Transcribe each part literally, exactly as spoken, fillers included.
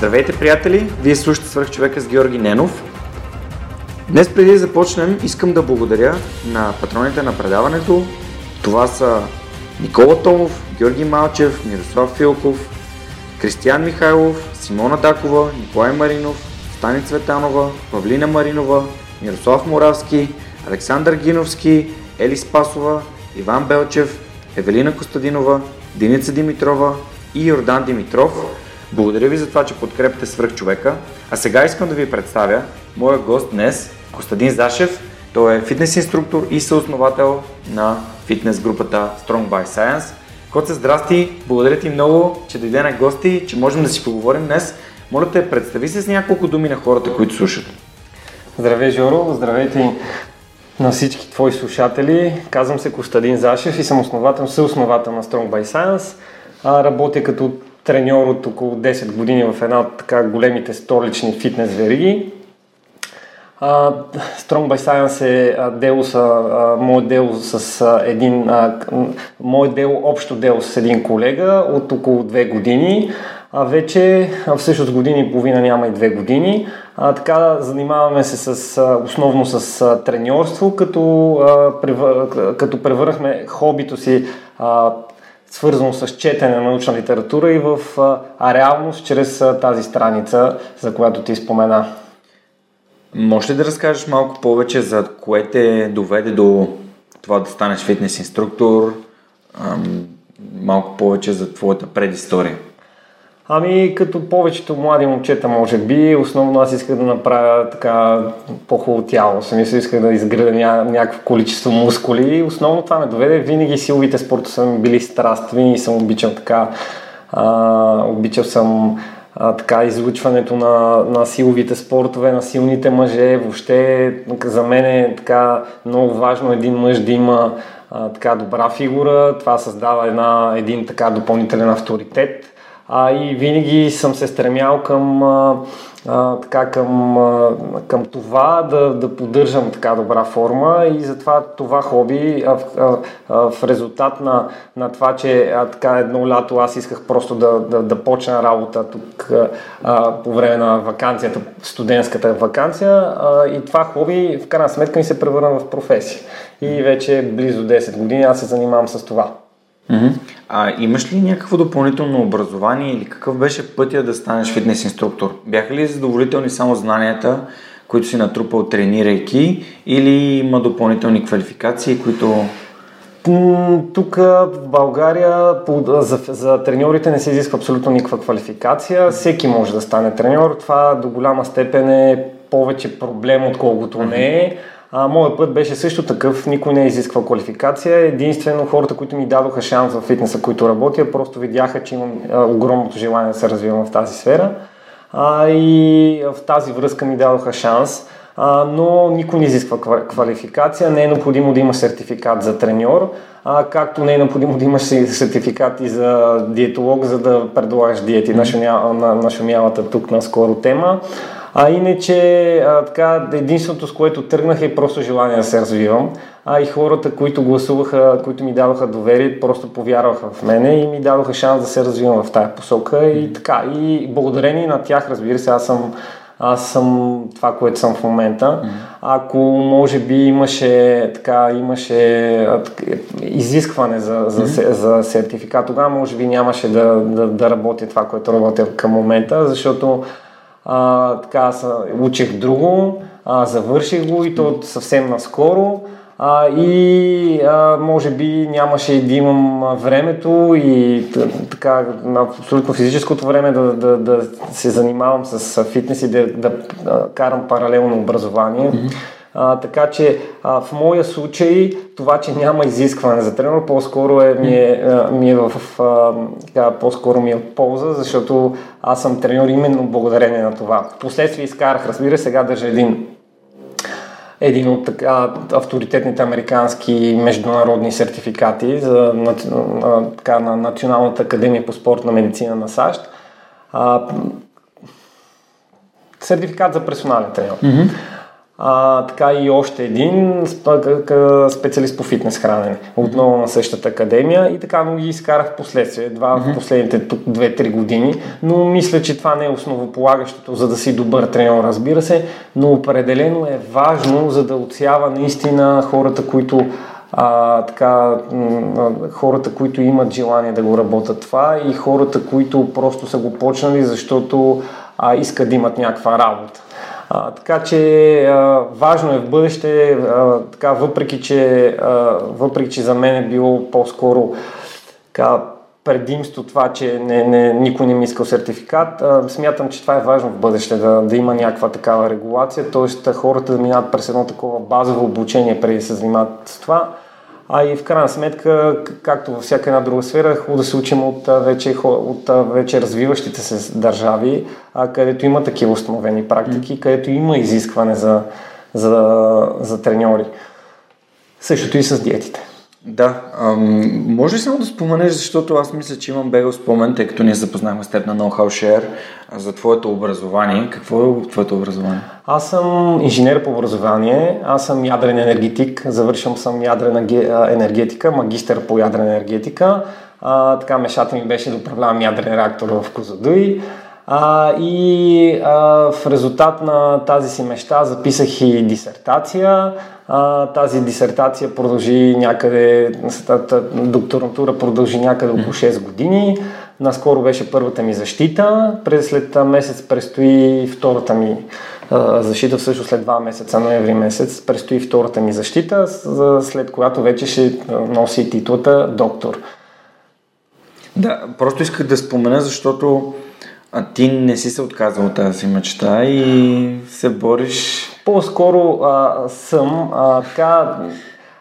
Здравейте, приятели! Вие слушате Свръхчовека с Георги Ненов. Днес, преди да започнем, искам да благодаря на патроните на предаването. Това са Никола Томов, Георги Малчев, Мирослав Филков, Кристиян Михайлов, Симона Дакова, Николай Маринов, Стани Цветанова, Павлина Маринова, Мирослав Моравски, Александър Гиновски, Ели Спасова, Иван Белчев, Евелина Костадинова, Деница Димитрова и Йордан Димитров. Благодаря ви за това, че подкрепите Свръхчовека. А сега искам да ви представя моя гост днес, Костадин Зашев. Той е фитнес инструктор и съосновател на фитнес групата Strong by Science. Коце, здрасти! Благодаря ти много, че дойде на гости, че можем да си поговорим днес. Моля те, представи се с няколко думи на хората, които слушат. Здравей, Жоро! Здравейте на всички твои слушатели. Казвам се Костадин Зашев и съм основател, съосновател на Strong by Science. А работя като треньор от около десет години в една от така големите столични фитнес вериги. Uh, Strong by Science е uh, дело с, uh, мое дело с uh, един uh, мое дело, общо дело с един колега от около две години. А вече всъщност години и половина, няма и две години. А, така занимаваме се с, основно с треньорство, като, а, превър... като превърнахме хобито си, а, свързано с четене на научна литература, и в а, реалност чрез а, тази страница, за която ти спомена. Може ли да разкажеш малко повече за кое те доведе до това да станеш фитнес инструктор? Ам, малко повече за твоята предистория. Ами, като повечето млади момчета, може би, основно аз исках да направя така по-хубаво тяло. Съмисля, исках да изграда ня- някакво количество мускули, и основно това ме доведе. Винаги силовите спорта са ми били страст, винаги съм обичал така, а, обичал съм а, така излучването на, на силовите спортове, на силните мъже. Въобще за мен е така много важно един мъж да има а, така добра фигура. Това създава една, един така допълнителен авторитет. А и винаги съм се стремял към, а, така, към, а, към това да, да поддържам така добра форма, и затова това хобби а, а, а, в резултат на, на това, че а, така едно лято аз исках просто да, да, да почна работа тук а, по време на ваканцията, студентската ваканция, а, и това хобби в крайна сметка ми се превърна в професия. И вече близо десет години аз се занимавам с това. А имаш ли някакво допълнително образование или какъв беше пътя да станеш фитнес инструктор? Бяха ли задоволителни само знанията, които си натрупал тренирайки, или има допълнителни квалификации, които... Тук в България за, за треньорите не се изисква абсолютно никаква квалификация. Всеки може да стане треньор. Това до голяма степен е повече проблем, отколкото не е. А, моят път беше също такъв, никой не изисква квалификация. Единствено хората, които ми дадоха шанс в фитнеса, които работя, просто видяха, че имам а, огромното желание да се развивам в тази сфера, а, и в тази връзка ми дадоха шанс, а, но никой не изисква квалификация, не е необходимо да имаш сертификат за треньор, а, както не е необходимо да имаш сертификат и за диетолог, за да предлагаш диети, нашумя, на, нашумялата тук наскоро тема. А иначе, а, така, единственото, с което тръгнах, е просто желание да се развивам. А и хората, които гласуваха, които ми даваха доверие, просто повярваха в мене и ми дадоха шанс да се развивам в тая посока, и така. И благодарение на тях, разбира се, аз съм, аз съм това, което съм в момента. Ако може би имаше, така, имаше а, така, изискване за, за, за, за сертификат, тогава може би нямаше да, да, да работя това, което работя към момента, защото А, така, учих друго, а, завърших го, и то съвсем наскоро, а, и а, може би нямаше да имам времето и така, абсолютно физическото време да, да, да се занимавам с фитнес и да, да карам паралелно образование. Mm-hmm. А, така че а, в моя случай това, че няма изискване за тренер, по-скоро е, ми е, ми е в, а, така, по-скоро ми е от полза, защото аз съм тренер именно благодарение на това. Впоследствие изкарах, разбира, сега държа един един от така, авторитетните американски международни сертификати за, на, на, така, на Националната академия по спортна медицина на САЩ. А, сертификат за персонален тренер. Mm-hmm. А, така и още един специалист по фитнес хранене. Отново на същата академия и така, но ги изкарах в последствие, едва mm-hmm. в последните две-три години, но мисля, че това не е основополагащото, за да си добър тренер, разбира се, но определено е важно, за да отсява наистина хората, които а, така, хората, които имат желание да го работят това и хората, които просто са го почнали, защото а, искат да имат някаква работа. А, така че а, важно е в бъдеще, а, така, въпреки, че, а, въпреки че за мен е било по-скоро така, предимство това, че не, не, никой не ми искал сертификат, а, смятам, че това е важно в бъдеще, да, да има някаква такава регулация, т.е. хората да минават през едно такова базово обучение преди да се занимават с това, а и в крайна сметка, както във всяка една друга сфера, хубаво да се учим от вече, от вече развиващите се държави, където има такива установени практики, където има изискване за, за, за треньори. Същото и с диетите. Да, ам, може ли само да споменеш, защото аз мисля, че имам бегал спомен, тъй като ние запознахме с теб на Know How Share за твоето образование. Какво е твоето образование? Аз съм инженер по образование, аз съм ядрен енергетик, завършвам съм ядрена енергетика, магистър по ядрена енергетика. А, така мечтата ми беше да управлявам ядрен реактор в Козлодуй. А, и а, в резултат на тази си мечта записах и дисертация. А, тази дисертация продължи някъде, докторантура продължи някъде около шест години. Наскоро беше първата ми защита. През след месец предстои втората ми а, защита, всъщност след два месеца, ноември месец, предстои втората ми защита, след която вече ще носи титлата доктор. Да, просто исках да спомена, защото а ти не си се отказал от тази мечта и се бориш? По-скоро а, съм. А, така,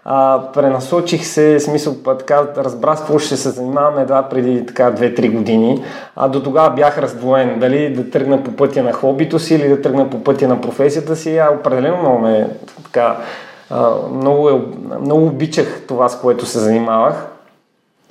а, пренасочих се, смисъл, така, разбрах какво ще се занимаваме едва преди така, две-три години. А до тогава бях раздвоен. Дали да тръгна по пътя на хобито си или да тръгна по пътя на професията си. А определено много ме, така, а, много, е, много обичах това, с което се занимавах.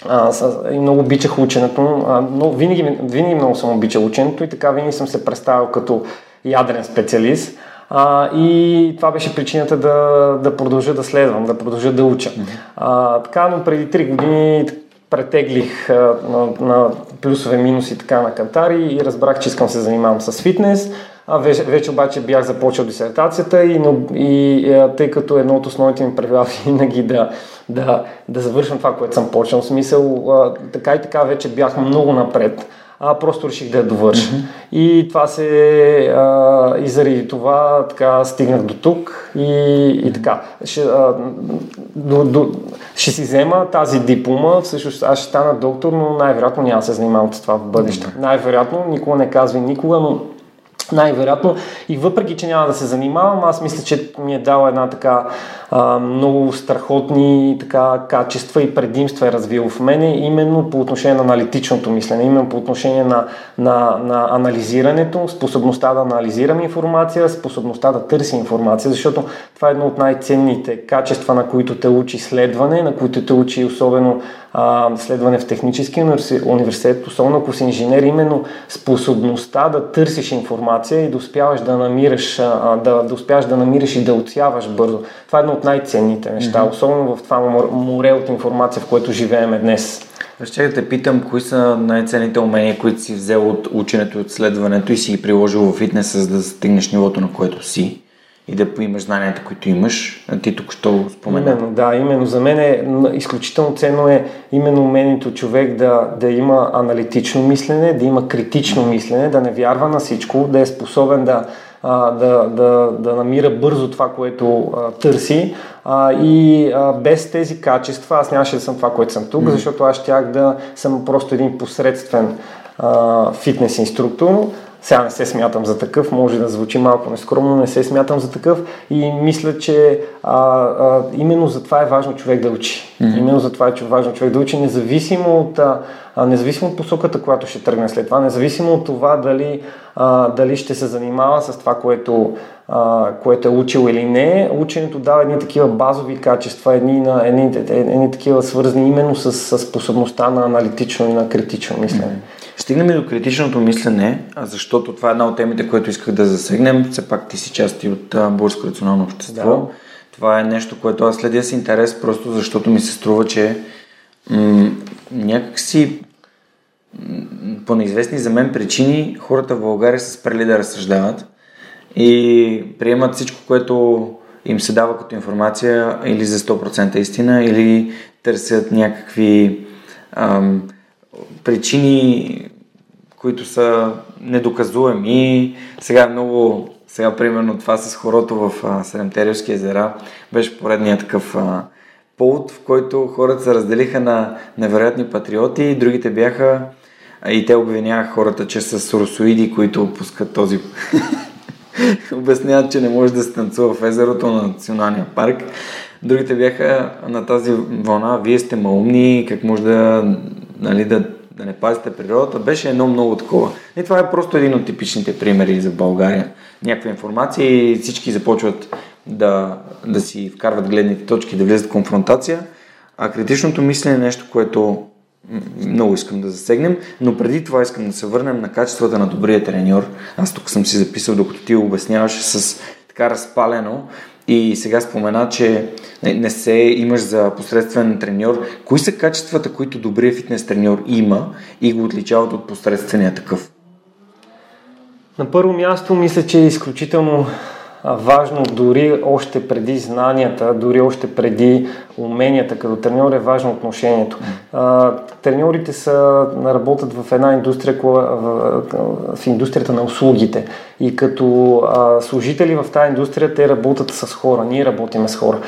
А, с, и много обичах ученето, а, но винаги, винаги много съм обичал ученето и така винаги съм се представил като ядрен специалист а, и това беше причината да, да продължа да следвам, да продължа да уча. А, така, но преди три години претеглих а, на, на плюсове, минуси така на кантари и разбрах, че искам да се занимавам с фитнес. А, вече, вече обаче бях започнал дисертацията и, и а, тъй като едно от основните ми правила винаги да, да, да завършвам това, което съм почнал, в смисъл а, така и така вече бях много напред, а просто реших да я довърша. Mm-hmm. И това се а, и заради това така стигнах до тук и, и така. Ще, а, до, до, ще си взема тази диплома, всъщност аз ще стана доктор, но най-вероятно няма да се занимавам с това в бъдеще. Mm-hmm. Най-вероятно, никога не казвай никога, но най-вероятно и въпреки, че няма да се занимавам, аз мисля, че ми е дала една така а, много страхотни така, качества и предимства е развил в мене, именно по отношение на аналитичното мислене, именно по отношение на, на, на анализирането, способността да анализирам информация, способността да търся информация, защото това е едно от най-ценните качества, на които те учи следване, на които те учи особено а, следване в техническия университет, особено ако си инженер, именно способността да търсиш информация и да успяваш да намираш, да, да успяваш да намираш и да отсяваш бързо. Това е едно от най-ценните неща, mm-hmm. особено в това море от информация, в което живеем днес. Ще да те питам, кои са най-ценните умения, които си взел от ученето и от следването и си ги приложил във фитнеса, за да стигнеш нивото, на което си и да имаш знанията, които имаш. А ти току-що спомена. Именно, да, именно за мен е изключително ценно е именно умението човек да, да има аналитично мислене, да има критично мислене, да не вярва на всичко, да е способен да, да, да, да намира бързо това, което а, търси а, и а, без тези качества аз нямаше да съм това, което съм тук, mm-hmm. защото аз щях да съм просто един посредствен а, фитнес инструктор, Сега не се смятам за такъв, може да звучи малко нескромно, не се смятам за такъв и мисля, че а, а, именно за това е важно човек да учи. Mm-hmm. Именно за това е важно човек да учи, независимо от, а, независимо от посоката, която ще тръгне след това, независимо от това дали, а, дали ще се занимава с това, което, а, което е учил или не. Ученето дава едни такива базови качества, едни, едни, едни, едни такива свързани именно с, с способността на аналитично и на критично мислене. Mm-hmm. Стигнем и до критичното мислене, защото това е една от темите, което исках да засегнем. Все пак ти си част и от Българско рационално общество. Да. Това е нещо, което аз следя с интерес, просто защото ми се струва, че м- някакси м- по неизвестни за мен причини хората в България са спрели да разсъждават и приемат всичко, което им се дава като информация или за сто процента истина, или търсят някакви... Ам, причини, които са недоказуеми. Сега много, сега примерно това с хорото в Седемтериевски езера беше поредният такъв а, повод, в който хората се разделиха на невероятни патриоти, другите бяха а, и те обвиняваха хората, че са суросоиди, които пускат този... Обясняват, че не може да се танцува в езерото на националния парк. Другите бяха на тази вълна, вие сте малумни, как може да... Нали, да, да не пазите природата, беше едно много такова. И това е просто един от типичните примери за България. Някаква информация и всички започват да, да си вкарват гледните точки, да влизат в конфронтация. А критичното мислене е нещо, което много искам да засегнем, но преди това искам да се върнем на качествата на добрия треньор. Аз тук съм си записал, докато ти обясняваше с така разпалено, и сега спомена, че не се имаш за посредствен треньор. Кои са качествата, които добрият фитнес треньор има и го отличават от посредствения такъв? На първо място мисля, че е изключително важно, дори още преди знанията, дори още преди уменията като треньор е важно отношението. Треньорите са, работят в една индустрия, в индустрията на услугите и като служители в тази индустрия те работят с хора, ние работим с хора.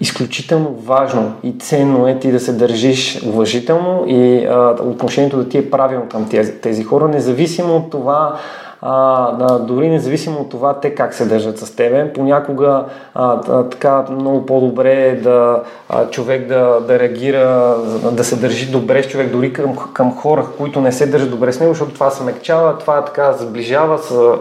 Изключително важно и ценно е ти да се държиш уважително и а, отношението да ти е правилно към тези, тези хора, независимо от това А, да, дори независимо от това те как се държат с тебе, понякога а, а, така много по-добре е да, а, човек да, да реагира, да се държи добре с човек, дори към, към хора, които не се държат добре с него, защото това се мекчава, това така сближава, са,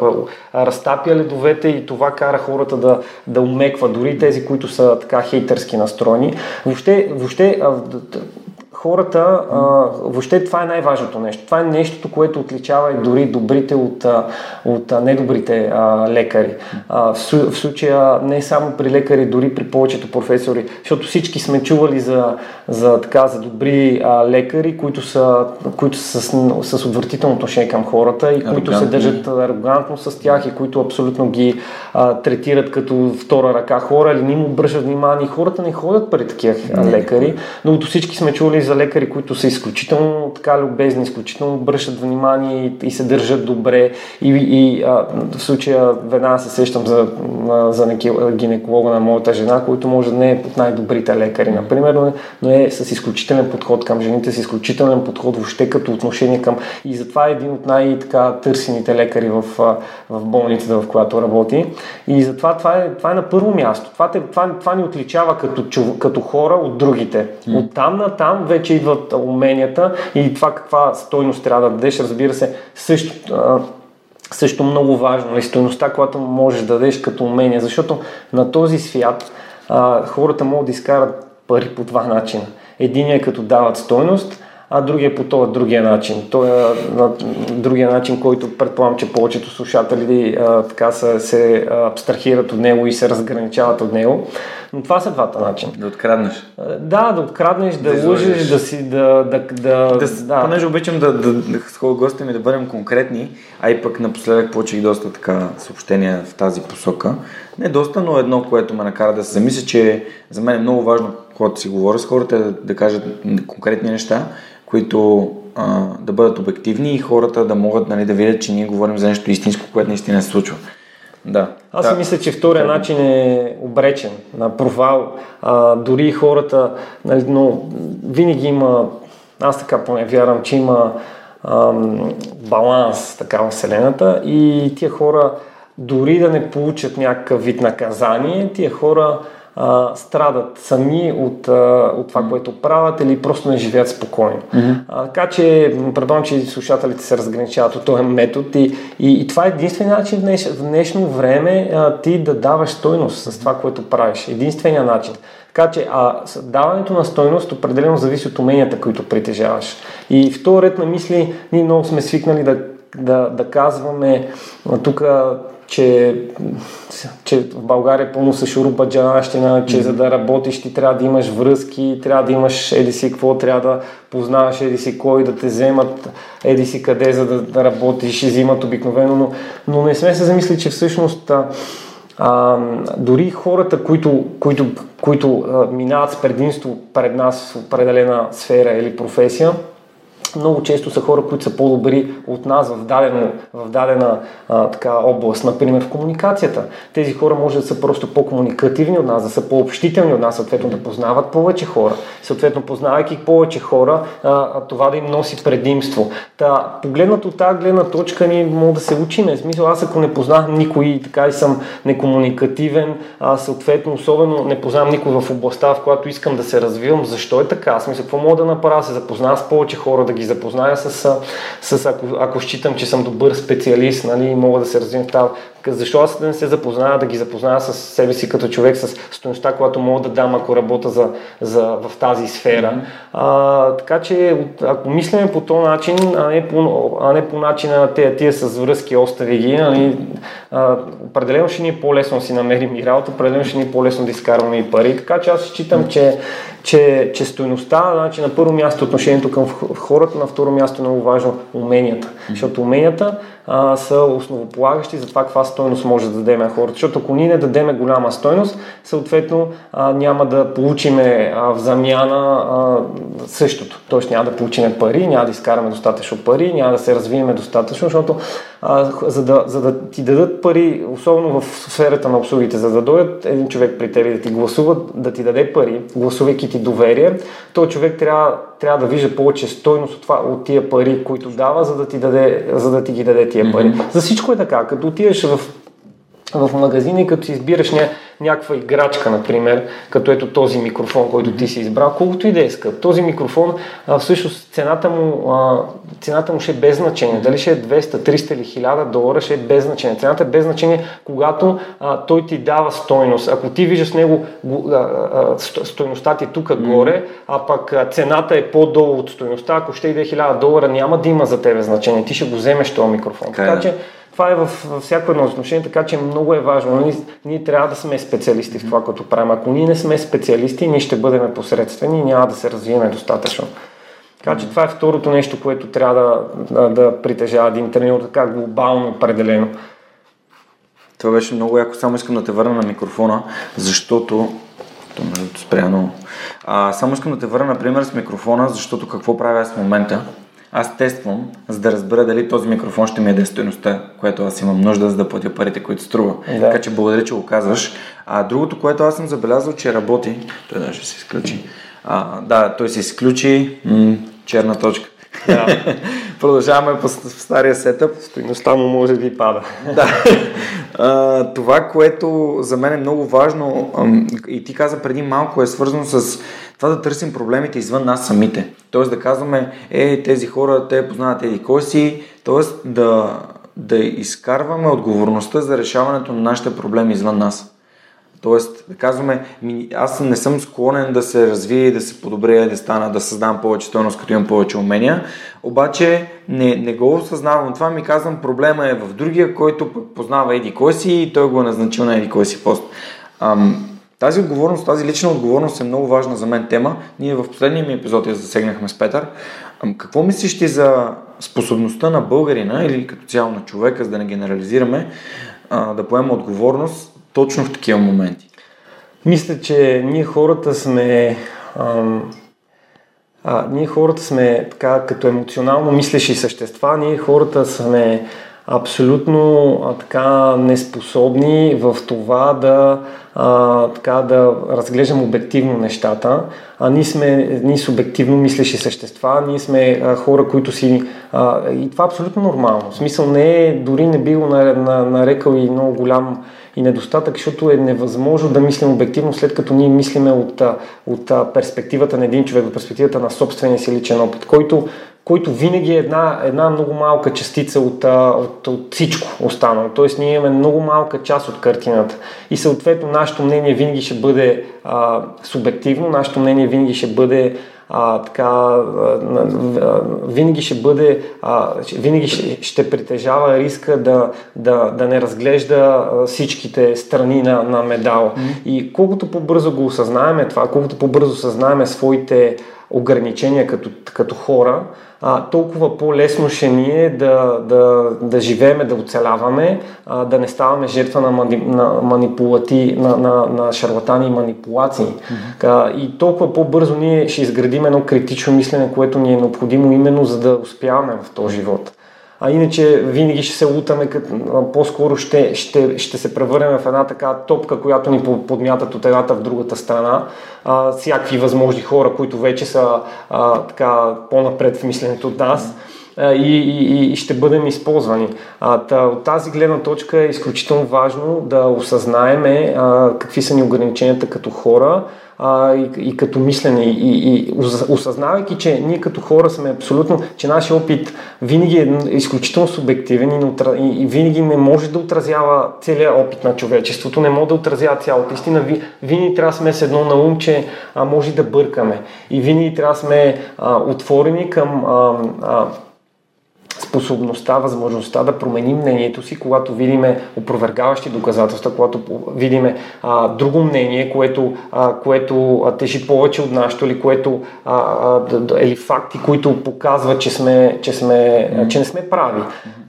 а, разтапя ледовете и това кара хората да, да умеква, дори тези, които са така хейтърски настроени. Въобще, въобще а, хората, а, въобще това е най-важното нещо. Това е нещото, което отличава и дори добрите от, от недобрите а, лекари. А, в, в случая не само при лекари, дори при повечето професори, защото всички сме чували за, за, така, за добри а, лекари, които са, които са с, с отвратително отношение към хората и които се държат арогантно с тях и които абсолютно ги а, третират като втора ръка хора или не им обръщат внимание. Хората не ходят при такива лекари, но от всички сме чували за лекари, които са изключително така любезни, изключително обръщат внимание и, и се държат добре и, и а, в случая веднага се сещам за, за гинеколога на моята жена, който може да не е от най-добрите лекари, например, но е с изключителен подход към жените, с изключителен подход въобще като отношение към и затова е един от най-така търсените лекари в, в болницата, в която работи и затова това е, това е на първо място. Това, това, това ни отличава като, като хора от другите. От там на там вече идват уменията и това каква стойност трябва да дадеш, разбира се, също, а, също много важно и стойността, която можеш да дадеш като умение, защото на този свят а, хората могат да изкарат пари по два начина. Единият е като дават стойност, а другия по този другия начин. Той е на другия начин, който предполагам, че повечето слушатели а, така се, се абстрахират от него и се разграничават от него. Но това са двата начина. Да откраднеш. Да, да откраднеш, да, да лъжеш, да си... Да, да, да, да, да. Понеже обичам да, да, да с хора гостите ми да бъдем конкретни, а и пък напоследък получих доста така съобщения в тази посока. Не доста, но едно, което ме накара да се замисля, че за мен е много важно, когато си говоря с хората, да, да кажат конкретни неща, които а, да бъдат обективни и хората да могат, нали, да видят, че ние говорим за нещо истинско, което наистина се случва. Да. Аз си мисля, че втория да. начин е обречен на провал. А, дори хората, нали, но винаги има, аз така поне вярвам, че има ам, баланс така в вселената и тия хора, дори да не получат някакъв вид наказание, тия хора а, страдат сами от, а, от това, което правят, или просто не живеят спокойно. Mm-hmm. А, така че предполагам, че слушателите се разграничават от този метод и, и, и това е единственият начин в, днеш, в днешно време а, ти да даваш стойност с това, което правиш. Единственият начин. Така че а, даването на стойност определено зависи от уменията, които притежаваш. И в този ред на мисли ние много сме свикнали да, да, да казваме тук, че, че в България пълно са шурубаджанащина, че mm-hmm. за да работиш ти трябва да имаш връзки, трябва да имаш еди си какво, трябва да познаваш еди си кой, да те вземат еди си къде, за да, да работиш и взимат обикновено, но, но не сме се замисли, че всъщност а, а, дори хората, които, които, които а, минават с предимство пред нас в определена сфера или професия, много често са хора, които са по-добри от нас в дадена, в дадена а, така, област, например в комуникацията. Тези хора може да са просто по-комуникативни от нас, да са по-общителни от нас, съответно да познават повече хора. Съответно, познавайки повече хора, а, това да им носи предимство. Та, погледнато от тази гледна точка, ние мога да се учим. В смисъл, аз ако не познавам никой, така и съм некомуникативен, а съответно, особено не познавам никой в областта, в която искам да се развивам, защо е така? Смисъл, какво мога да направя? Се запознавам с повече хора, да ги запозная с, с ако, ако считам, че съм добър специалист, нали, мога да се развивам в тази. Защо аз да не се запозная, да ги запозная с себе си като човек, с стойността, която мога да дам, ако работя за, за, в тази сфера. Mm-hmm. А, така че, ако мислиме по този начин, а не по, а не по начина на тези, тия с връзки, остави ги, нали, а, определено ще ни е по-лесно да си намерим и работа, определено ще ни е по-лесно да изкарваме и пари. Така че аз считам, mm-hmm. че, че, че стойността, значи, на първо място отношението към хората, на второ място е много важно уменията. Mm-hmm. Защото уменията а, са основополагащи за това каква стойност може да дадем на хората, защото ако ние не дадеме голяма стойност, съответно а, няма да получиме а, в замяна а, същото. Тоест няма да получиме пари, няма да изкараме достатъчно пари, няма да се развиеме достатъчно, защото а, за, да, за да ти дадат пари, особено в сферата на услугите, за да дойдат един човек при теб да ти гласуват, да ти даде пари, гласувайки ти доверие, той човек трябва, трябва да вижда повече стойност от, това, от тия пари, които дава, за да ти, даде, за да ти ги даде тия пари. Mm-hmm. За всичко е така. Като отидеш в в магазина и като си избираш ня, някаква играчка, например, като ето този микрофон, който ти си избрал, колкото и да е скъп. Този микрофон, а, всъщност цената му, а, цената му ще е без значение. Дали ще е двеста, триста или хиляда долара, ще е без значение. Цената е без значение, когато а, той ти дава стойност. Ако ти виждаш него а, а, стойността ти тук горе, а пък а, цената е по-долу от стойността, ако ще иде хиляда долара, няма да има за тебе значение. Ти ще го вземеш този микрофон. Така, така че това е във, във всяко едно отношение, така че много е важно. Ние, ние трябва да сме специалисти в това, което правим. Ако ние не сме специалисти, ние ще бъдем посредствени и няма да се развием достатъчно. Така че това е второто нещо, което трябва да, да, да притежава един тренер, така глобално определено. Това беше много яко. Само искам да те върна на микрофона, защото спрямо. А, само искам да те върна, например, с микрофона, защото какво правя аз в момента? Аз тествам, за да разбера дали този микрофон ще ми яде стойността, която аз имам нужда, за да платя парите, които струва. Да. Така че благодаря, че го казваш. А другото, което аз съм забелязал, че работи... Той даже се изключи. А, да, той се изключи. М- черна точка. Да. Продължаваме по стария сетъп. Стойността му може да и пада. Да. А, това, което за мен е много важно, и ти каза преди малко, е свързано с това да търсим проблемите извън нас самите. Тоест да казваме, е, тези хора, те познават еди кой си. Тоест да, да изкарваме отговорността за решаването на нашите проблеми извън нас. Тоест да казваме, аз не съм склонен да се развия, да се подобря, да стана, да създам повече стойност, като имам повече умения, обаче не, не го осъзнавам. Това ми казвам, проблема е в другия, който познава еди кой си и той го е назначил на еди кой си пост. Ам, тази отговорност, тази лична отговорност е много важна за мен тема. Ние в последния ми епизод я засегнахме с Петър. Ам, какво мислиш ти за способността на българина или като цяло на човека, за да не генерализираме, а, да поема отговорност точно в такива моменти? Мисля, че ние хората сме ам, а, ние хората сме така като емоционално мислещи същества, ние хората сме абсолютно а, така неспособни в това да, а, така, да разглеждам обективно нещата. А ние сме ние субективно мислещи същества, ние сме а, хора, които си... А, и това е абсолютно нормално. В смисъл не е, дори не би го нарекал и много голям и недостатък, защото е невъзможно да мислим обективно, след като ние мислиме от, от перспективата на един човек, от перспективата на собствения си личен опит, който, който винаги е една, една много малка частица от, от, от всичко останало. Тоест ние имаме много малка част от картината и съответно нашето мнение винаги ще бъде а, субективно, нашето мнение винаги ще бъде А, така, а, а, винаги ще бъде, а, винаги ще, ще притежава риска да, да, да не разглежда всичките страни на, на медала. Mm-hmm. И колкото по-бързо го осъзнаеме това, колкото по-бързо осъзнаеме своите ограничения като, като хора, а, толкова по-лесно ще ни е да, да, да живееме, да оцеляваме, а, да не ставаме жертва на, мани, на, манипулати, на, на, на шарлатани и манипулации. Mm-hmm. А, и толкова по-бързо ние ще изградим едно критично мислене, което ни е необходимо именно за да успяваме в този живот. А иначе винаги ще се лутаме, по-скоро ще, ще, ще се превърнем в една така топка, която ни подмятат от едната в другата страна. А, всякакви възможни хора, които вече са а, така, по-напред в мисленето от нас. И, и, и ще бъдем използвани. А, та, от тази гледна точка е изключително важно да осъзнаеме а, какви са ни ограниченията като хора а, и, и като мислене. И, и осъзнавайки, че ние като хора сме абсолютно, че нашия опит винаги е изключително субективен и, неутра, и, и винаги не може да отразява целият опит на човечеството, не може да отразява цялата истина. Винаги трябва да сме с едно на ум, че а, може да бъркаме. И винаги трябва да сме а, отворени към а, а, способността, възможността да променим мнението си, когато видим опровергаващи доказателства, когато видим а, друго мнение, което, а, което тежи повече от нашето или, което, а, а, или факти, които показват, че, сме, че, сме, а, че не сме прави.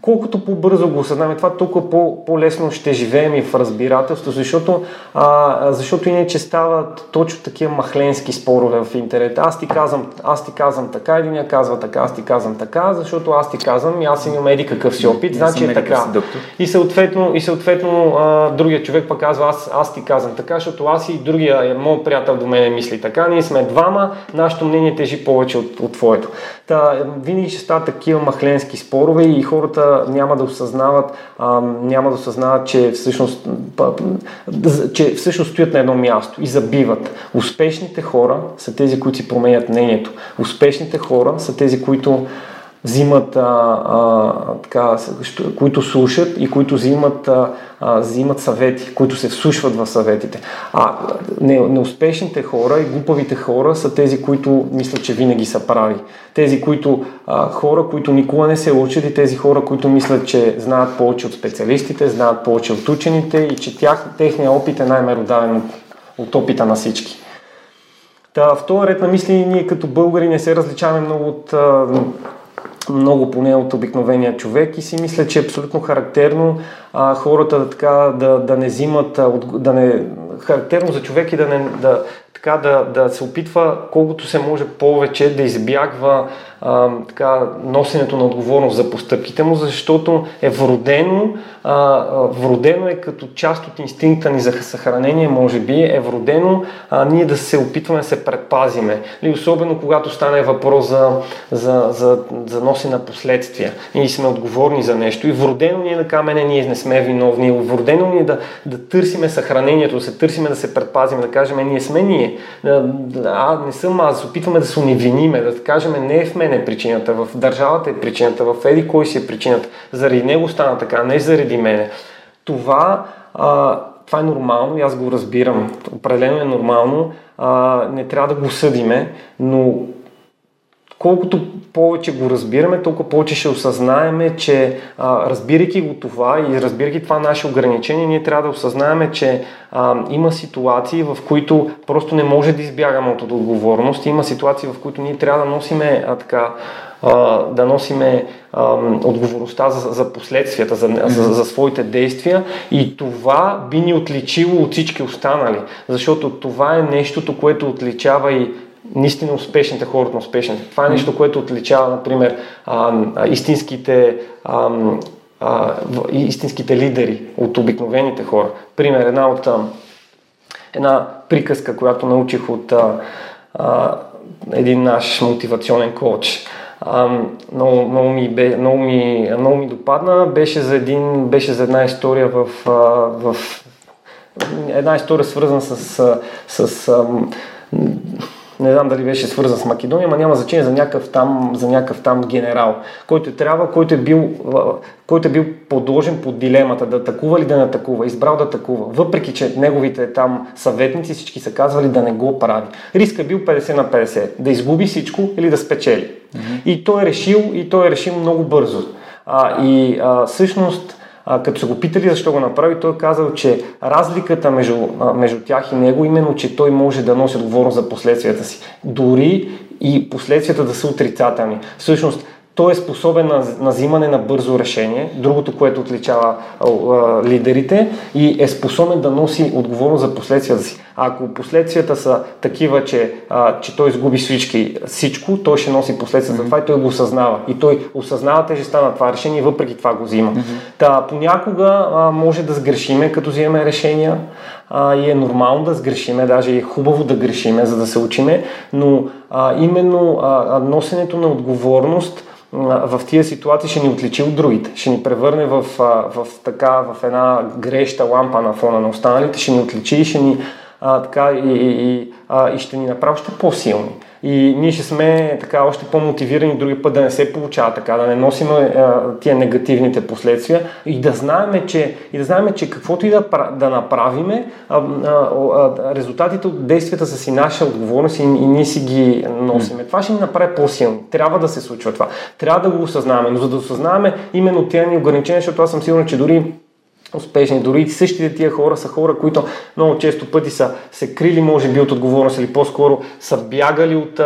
Колкото по-бързо го осъзнаме това, толкова по- по-лесно ще живеем и в разбирателство, защото, а, защото иначе стават точно такива махленски спорове в интернет. Аз ти казвам, аз ти казвам така, един я казва така, аз ти казвам така, защото аз ти казвам, аз имам еди какъв си опит, значи е така. И съответно, и съответно а, другия човек пък казва, аз, аз ти казвам така, защото аз и другия, моят приятел до мене мисли така, ние сме двама, нашето мнение тежи повече от, от твоето. Та, винаги ще стават такива махленски спорове и хората няма да осъзнават, а, няма да осъзнават, че всъщност, че всъщност стоят на едно място и забиват. Успешните хора са тези, които си променят мнението. Успешните хора са тези, които взимат, а, а, така, които слушат и които взимат, а, а, взимат съвети, които се вслушват в съветите. А не, неуспешните хора и глупавите хора са тези, които мислят, че винаги са прави. Тези, които а, хора, които никога не се учат, и тези хора, които мислят, че знаят повече от специалистите, знаят повече от учените и че тях, техният опит е най-меродавен от, от опита на всички. Та, в този ред на мисли ние като българи не се различаваме много от а, много поне от обикновения човек и си мисля, че е абсолютно характерно а, хората да, така, да, да не взимат, да не, характерно за човек и да, не, да, така, да, да се опитва колкото се може повече да избягва а, така, носенето на отговорност за постъпките му, защото е вродено, а, вродено е като част от инстинкта ни за съхранение, може би е вродено а, ние да се опитваме да се предпазиме. И особено когато стане въпрос за, за, за, за носене на последствия. Ние сме отговорни за нещо и вродено ни е да камене, ние не сме виновни, вродено ни е да, да търсиме съхранението, да се търсиме да се предпазим, да кажем ние сме ние, а не съм аз, опитваме да се уневиниме, да кажем не е в мен е причината, в държавата е причината, в еди кой си е причината, заради него стана така, не заради мене. Това, а, това е нормално и аз го разбирам, определено е нормално, а, не трябва да го съдиме, но колкото повече го разбираме, толкова повече ще осъзнаеме, че а, разбирайки го това и разбирайки това наше ограничение, ние трябва да осъзнаеме, че а, има ситуации, в които просто не може да избягаме от отговорност, има ситуации, в които ние трябва да носиме а, така, а, да носиме а, отговорността за, за последствията, за, за, за своите действия и това би ни отличило от всички останали, защото това е нещото, което отличава и наистина успешните хора на успешните. Това е нещо, което отличава, например, а, а, истинските а, а, истинските лидери от обикновените хора. Пример, една от а, една приказка, която научих от а, а, един наш мотивационен коуч. А, много, много, ми бе, много, ми, много ми допадна. Беше за, един, беше за една история в, а, в една история свързана с, а, с а, не знам дали беше свързан с Македония, но няма значение, за някакъв там, за някакъв там генерал, който е трябва, който е бил, който е бил подложен под дилемата да атакува ли да не атакува, избрал да атакува, въпреки че неговите там съветници всички са казвали да не го прави. Рискът е бил петдесет на петдесет, да изгуби всичко или да спечели. Mm-hmm. И той е решил, и той е решил много бързо. А, и а, всъщност А, като са го питали защо го направи, той е казал, че разликата между, а, между тях и него именно, че той може да носи отговорност за последствията си. Дори и последствията да са отрицателни. Всъщност, той е способен на, на взимане на бързо решение, другото, което отличава а, а, лидерите, и е способен да носи отговорност за последствията си. Ако последствията са такива, че, а, че той изгуби всички, всичко, той ще носи последствията. Mm-hmm. Това и той го осъзнава. И той осъзнава тежестта на това решение и въпреки това го взима. Mm-hmm. Та, понякога а, може да сгрешиме, като взимаме решения, а, и е нормално да сгрешиме, даже е хубаво да грешиме, за да се учиме, но а, именно а, носенето на отговорност в тия ситуации ще ни отличи от другите, ще ни превърне в, в, така, в една греща лампа на фона на останалите, ще ни отличи и ще ни, а, така, и, и, а, и ще ни направи още по-силни. И ние ще сме така още по-мотивирани други път да не се получава така, да не носим а, тия негативните последствия и да знаем, че, и да знаем, че каквото и да, да направиме, а, а, а, резултатите от действията са си наша отговорност и, и ние си ги носиме. Това ще ни направи по-силни. Трябва да се случва това. Трябва да го осъзнаваме, но за да осъзнаваме именно тия ни ограничения, защото аз съм сигурен, че дори успешни, дори и същите тия хора са хора, които много често пъти са се крили може би от отговорност, или по-скоро са бягали от,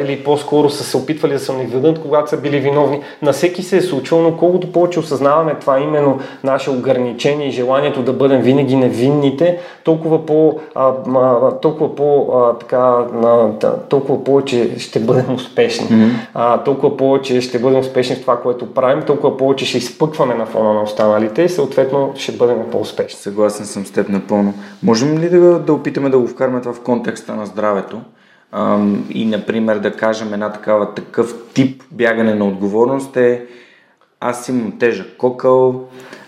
или по-скоро са се опитвали да се неведнат, когато са били виновни. На всеки се е случило, но колкото повече осъзнаваме това именно наше ограничение и желанието да бъдем винаги невинните, толкова по, а, а, толкова по а, така, а, толкова повече ще бъдем успешни. Mm-hmm. А, толкова повече ще бъдем успешни в това, което правим, толкова повече ще изпъкваме на фона на останалите и съответно ще бъдем по-успешни. Съгласен съм с теб напълно. Можем ли да, да опитаме да го вкараме това в контекста на здравето? Ам, и, например, да кажем една такава, такъв тип бягане на отговорност е: аз имам тежък кокъл,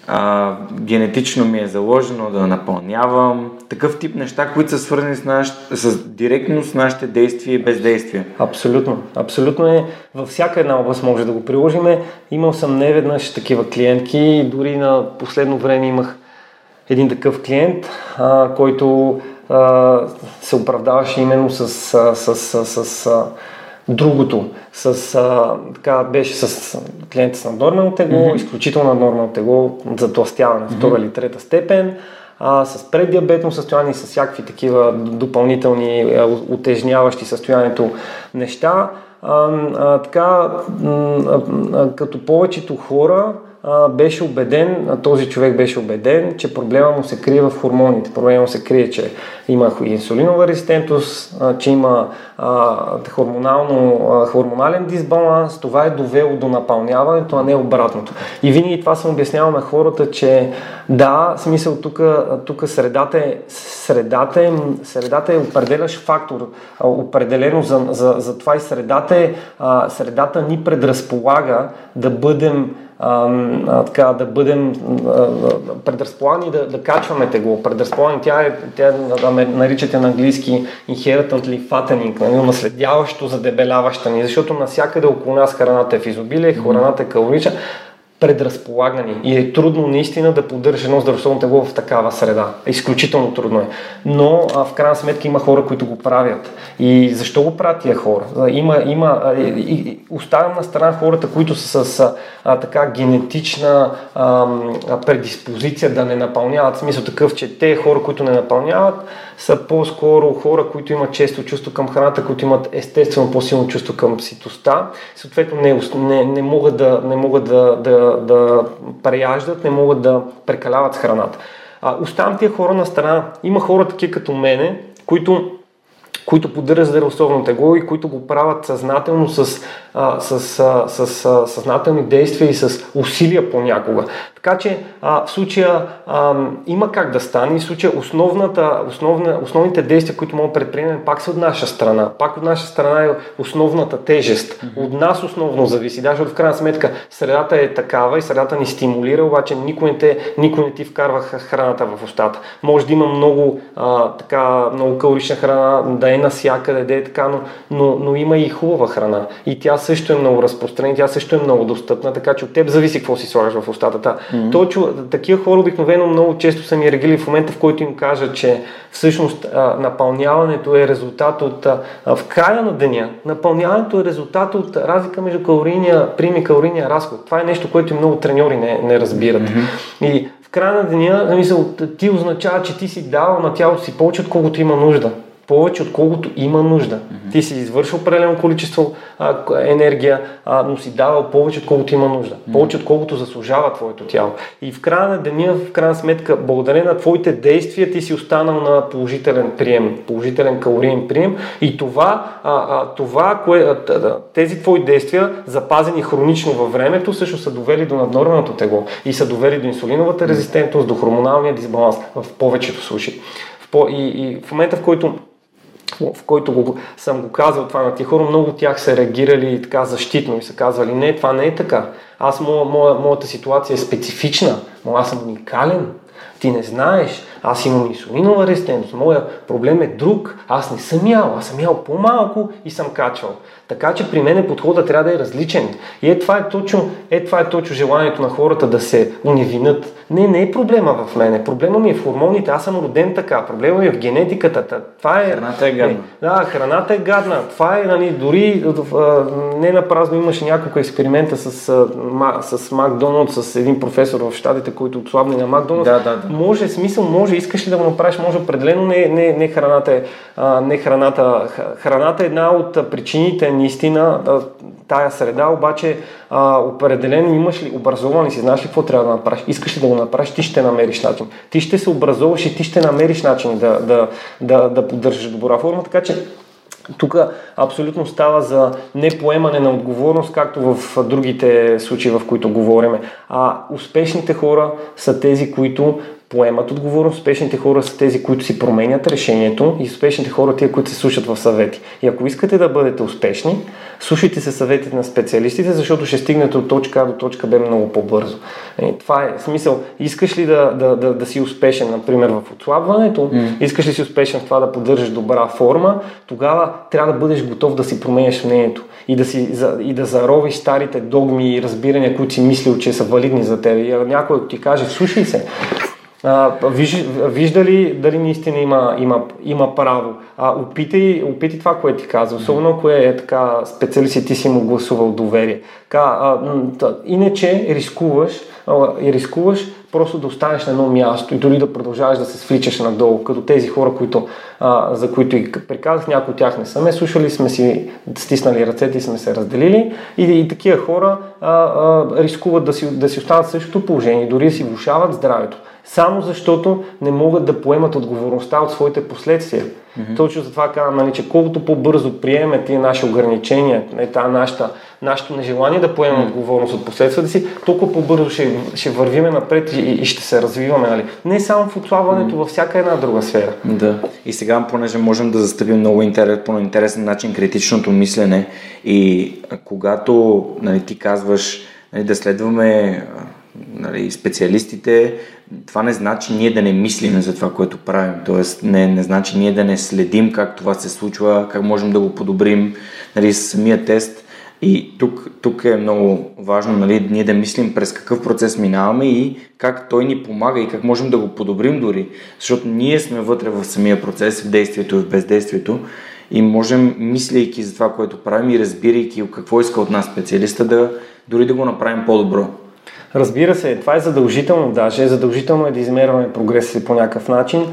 а, генетично ми е заложено да напълнявам. Такъв тип неща, които са свързани с, наш, с директно с нашите действия и бездействия. Абсолютно. Абсолютно е. Във всяка една област може да го приложим. Имал съм неведнъж такива клиентки. Дори на последно време имах един такъв клиент, а, който а, се оправдаваше именно с... с, с, с, с другото, с, а, така, беше с клиента с наднормално тегло, mm-hmm. изключително наднормално тегло, затлъстяване, mm-hmm. втора или трета степен, а, с преддиабетно състояние, с всякакви такива допълнителни а, утежняващи състоянието неща. А, а, така, а, а, като повечето хора а, беше убеден, а, този човек беше убеден, че проблема му се крие в хормоните. Проблема му се крие, че има инсулинова резистентност, а, че има а, хормонално, а, хормонален дисбаланс. Това е довело до напълняването, а не обратното. И винаги това съм обяснявал на хората, че да, смисъл тук, тук средата е, средата е, средата е определящ фактор, определено за, за, за това и средата средата ни предразполага да бъдем а, а, така, да бъдем а, предразполагани да, да качваме тегло. Предразполагани, тя е, тя наричате на английски inheritantly fattening, наследяващо задебеляваща ни, защото навсякъде около нас храната е в изобилие, храната е калорична, предразполагани и е трудно наистина да поддържа едно здравословно тегло в такава среда. Изключително трудно е. Но а, в крайна сметка има хора, които го правят. И защо го правят тия хора? Има, има, и, и, оставям на страна хората, които са с а, така генетична а, предиспозиция да не напълняват. В смисъл такъв, че те хора, които не напълняват, са по-скоро хора, които имат често чувство към храната, които имат естествено по-силно чувство към ситостта. Съответно не, не, не могат да, не могат да, да да преяждат, не могат да прекаляват с храната. А, оставам тия хора на страна. Има хора такива като мене, които които поддържат здравословно тегло и които го правят съзнателно с, а, с, а, с а, съзнателни действия и с усилия понякога. Така че а, в случая а, има как да стане, в случая основната, основна, основните действия, които могат да предприемем, пак са от наша страна. Пак от наша страна е основната тежест. От нас основно зависи. Даже в крайна сметка средата е такава и средата ни стимулира, обаче никой не, те, никой не ти вкарва храната в устата. Може да има много, а, така, много калорична храна, да е насякъде, да е така, но, но, но има и хубава храна. И тя също е много разпространена, тя също е много достъпна, така че от теб зависи какво си слагаш в устата. Mm-hmm. Точно такива хора обикновено много често са ми реагирали в момента, в който им кажа, че всъщност а, напълняването е резултат от а, в края на деня. Напълняването е резултат от разлика между калорийния прием и калорийния разход. Това е нещо, което и много треньори не, не разбират. Mm-hmm. И в края на деня, на мисъл, ти означава, че ти си давал на тялото си повече, отколкото има нужда. Повече, отколкото има нужда. Mm-hmm. Ти си извършил определено количество а, енергия, а, но си давал повече, отколкото има нужда. Mm-hmm. Повече, отколкото заслужава твоето тяло. И в края на деня, в крайна сметка, благодарение на твоите действия, ти си останал на положителен прием, положителен калориен прием. И това, а, а, това кое, а, тези твои действия, запазени хронично във времето, също са довели до наднорменото тегло. И са довели до инсулиновата резистентност, до хормоналния дисбаланс в повечето случаи. В по, и, и в момента, в който в който го, съм го казал това на тия хора, много от тях са реагирали така защитно и са казвали, не, това не е така. Аз, моя, моя, моята ситуация е специфична, но аз съм уникален. Ти не знаеш, аз имам инсулинова резистентност, моя проблем е друг, аз не съм ял, аз съм ял по-малко и съм качвал. Така че при мен подходът трябва да е различен. И е това е точно, е, това е точно желанието на хората да се уневинат. Не, не е проблема в мене, проблема ми е в хормоните, аз съм роден така, проблема ми е в генетиката. Това е, храната е гадна. Не, да, храната е гадна. Това е, нали, дори а, не напразно имаше няколко експеримента с, а, с Макдоналд, с един професор в щатите, който отслабни на Макдоналд. Да, да, да. Може, смисъл, може, искаш ли да го направиш, може определено, не, не, не храната е, а, не храната. Храната е една от причините, наистина, тая среда, обаче а, определено имаш ли, образован ли си, знаеш ли какво трябва да направиш, искаш ли да го направиш, ти ще намериш начин. Ти ще се образуваш и ти ще намериш начин да, да, да, да поддържаш добра форма, така че тук абсолютно става за непоемане на отговорност, както в другите случаи, в които говорим. А успешните хора са тези, които поемат отговорност, успешните хора са тези, които си променят решението, и успешните хора тия, които се слушат в съвети. И ако искате да бъдете успешни, слушайте се съветите на специалистите, защото ще стигнете от точка А до точка Б много по-бързо. И това е смисъл. Искаш ли да, да, да, да си успешен, например, в отслабването, mm. искаш ли си успешен в това да поддържаш добра форма, тогава трябва да бъдеш готов да си променяш мнението и да, си, и да заровиш старите догми и разбирания, които си мислил, че са валидни за теб. И някой ти каже, слушай се, Uh, виж, вижда ли дали наистина има, има, има право. Uh, опитай, опитай това, което ти казва. Особено ако е така специалист, ти си му гласувал доверие. Така, uh, тъ, иначе рискуваш uh, и рискуваш просто да останеш на едно място и дори да продължаваш да се свличаш надолу, като тези хора, които, а, за които и приказах, някои от тях не са ме слушали, сме си стиснали ръцете и сме се разделили, и, и такива хора а, а, рискуват да си, да си останат в същото положение, дори да си влошават здравето, само защото не могат да поемат отговорността от своите последствия. Mm-hmm. Точно за това казвам, нали, че колкото по-бързо приеме тия наши ограничения, тая нашата, нашето нежелание да поемем mm-hmm. отговорност от последствията си, толкова по-бързо ще, ще вървиме напред и, и ще се развиваме. Нали? Не само в отслабването, mm-hmm. във всяка една друга сфера. Да. И сега, понеже можем да застъпим много интерес, по интересен начин критичното мислене, и когато, нали, ти казваш, нали, да следваме, нали, специалистите, това не значи ние да не мислим за това, което правим. Тоест, не, не значи ние да не следим как това се случва, как можем да го подобрим, нали, самия тест. И тук, тук е много важно, нали, ние да мислим през какъв процес минаваме и как той ни помага и как можем да го подобрим дори. Защото ние сме вътре в самия процес, в действието и в бездействието, и можем, мислейки за това, което правим и разбирайки какво иска от нас специалиста, да дори да го направим по-добро. Разбира се, това е задължително, даже задължително е да измерваме прогреса си по някакъв начин.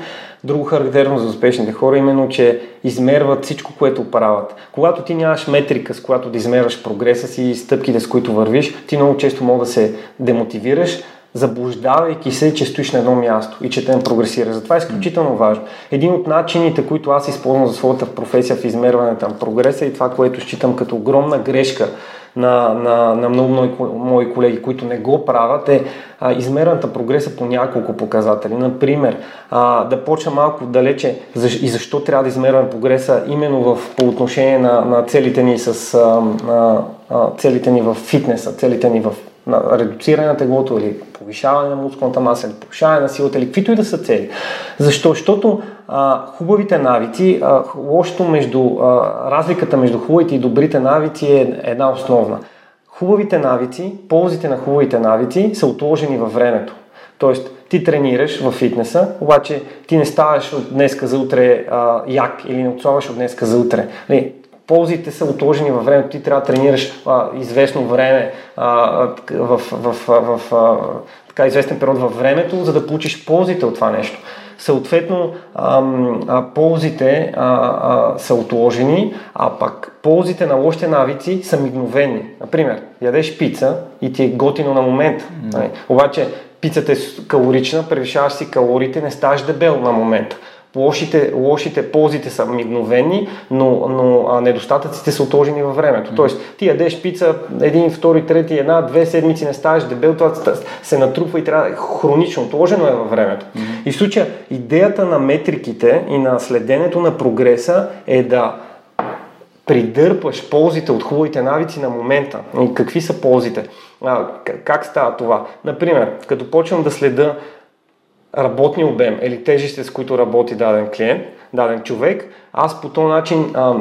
Друго характерно за успешните хора е именно, че измерват всичко, което правят. Когато ти нямаш метрика, с която да измерваш прогреса си и стъпките, с които вървиш, ти много често мога да се демотивираш, заблуждавайки се, че стоиш на едно място и че те не прогресира. Затова е изключително важно. Един от начините, които аз използвам за своята професия в измерването на прогреса и това, което считам като огромна грешка на, на, на много, много мои колеги, които не го правят, е а, измерната прогреса по няколко показатели. Например, а, да почна малко далече защ, и защо трябва да измерваме прогреса именно в, по отношение на, на целите ни с а, а, целите ни в фитнеса, целите ни в на редуциране на теглото или повишаване на мускулната маса или повишаване на силата или каквито и да са цели. Защо? Защото а, хубавите навици, а, лошото между, а, разликата между хубавите и добрите навици е една основна. Хубавите навици, ползите на хубавите навици са отложени във времето. Тоест, ти тренираш във фитнеса, обаче ти не ставаш от днеска за утре а, як или не отслабваш от днеска за утре. Ползите са отложени във времето, ти трябва да тренираш а, известно време а, в, в, в, в а, така известен период във времето, за да получиш ползите от това нещо. Съответно, а, а, ползите а, а, са отложени, а пък ползите на лошите навици са мигновени. Например, ядеш пица и ти е готино на момента, mm-hmm. обаче пицата е калорична, превишаваш си калориите, не ставаш дебел на момента. Лошите, лошите ползите са мигновени, но, но а, недостатъците са отложени във времето. Mm-hmm. Тоест, ти ядеш пица, един, втори, трети, една, две седмици не ставаш дебел, това се натрупва и трябва хронично, отложено е във времето. Mm-hmm. И в случая, идеята на метриките и на следенето на прогреса е да придърпаш ползите от хубавите навици на момента. И какви са ползите? А, как става това? Например, като почвам да следа работния обем или тежестите, с които работи даден клиент, даден човек, аз по този начин, а,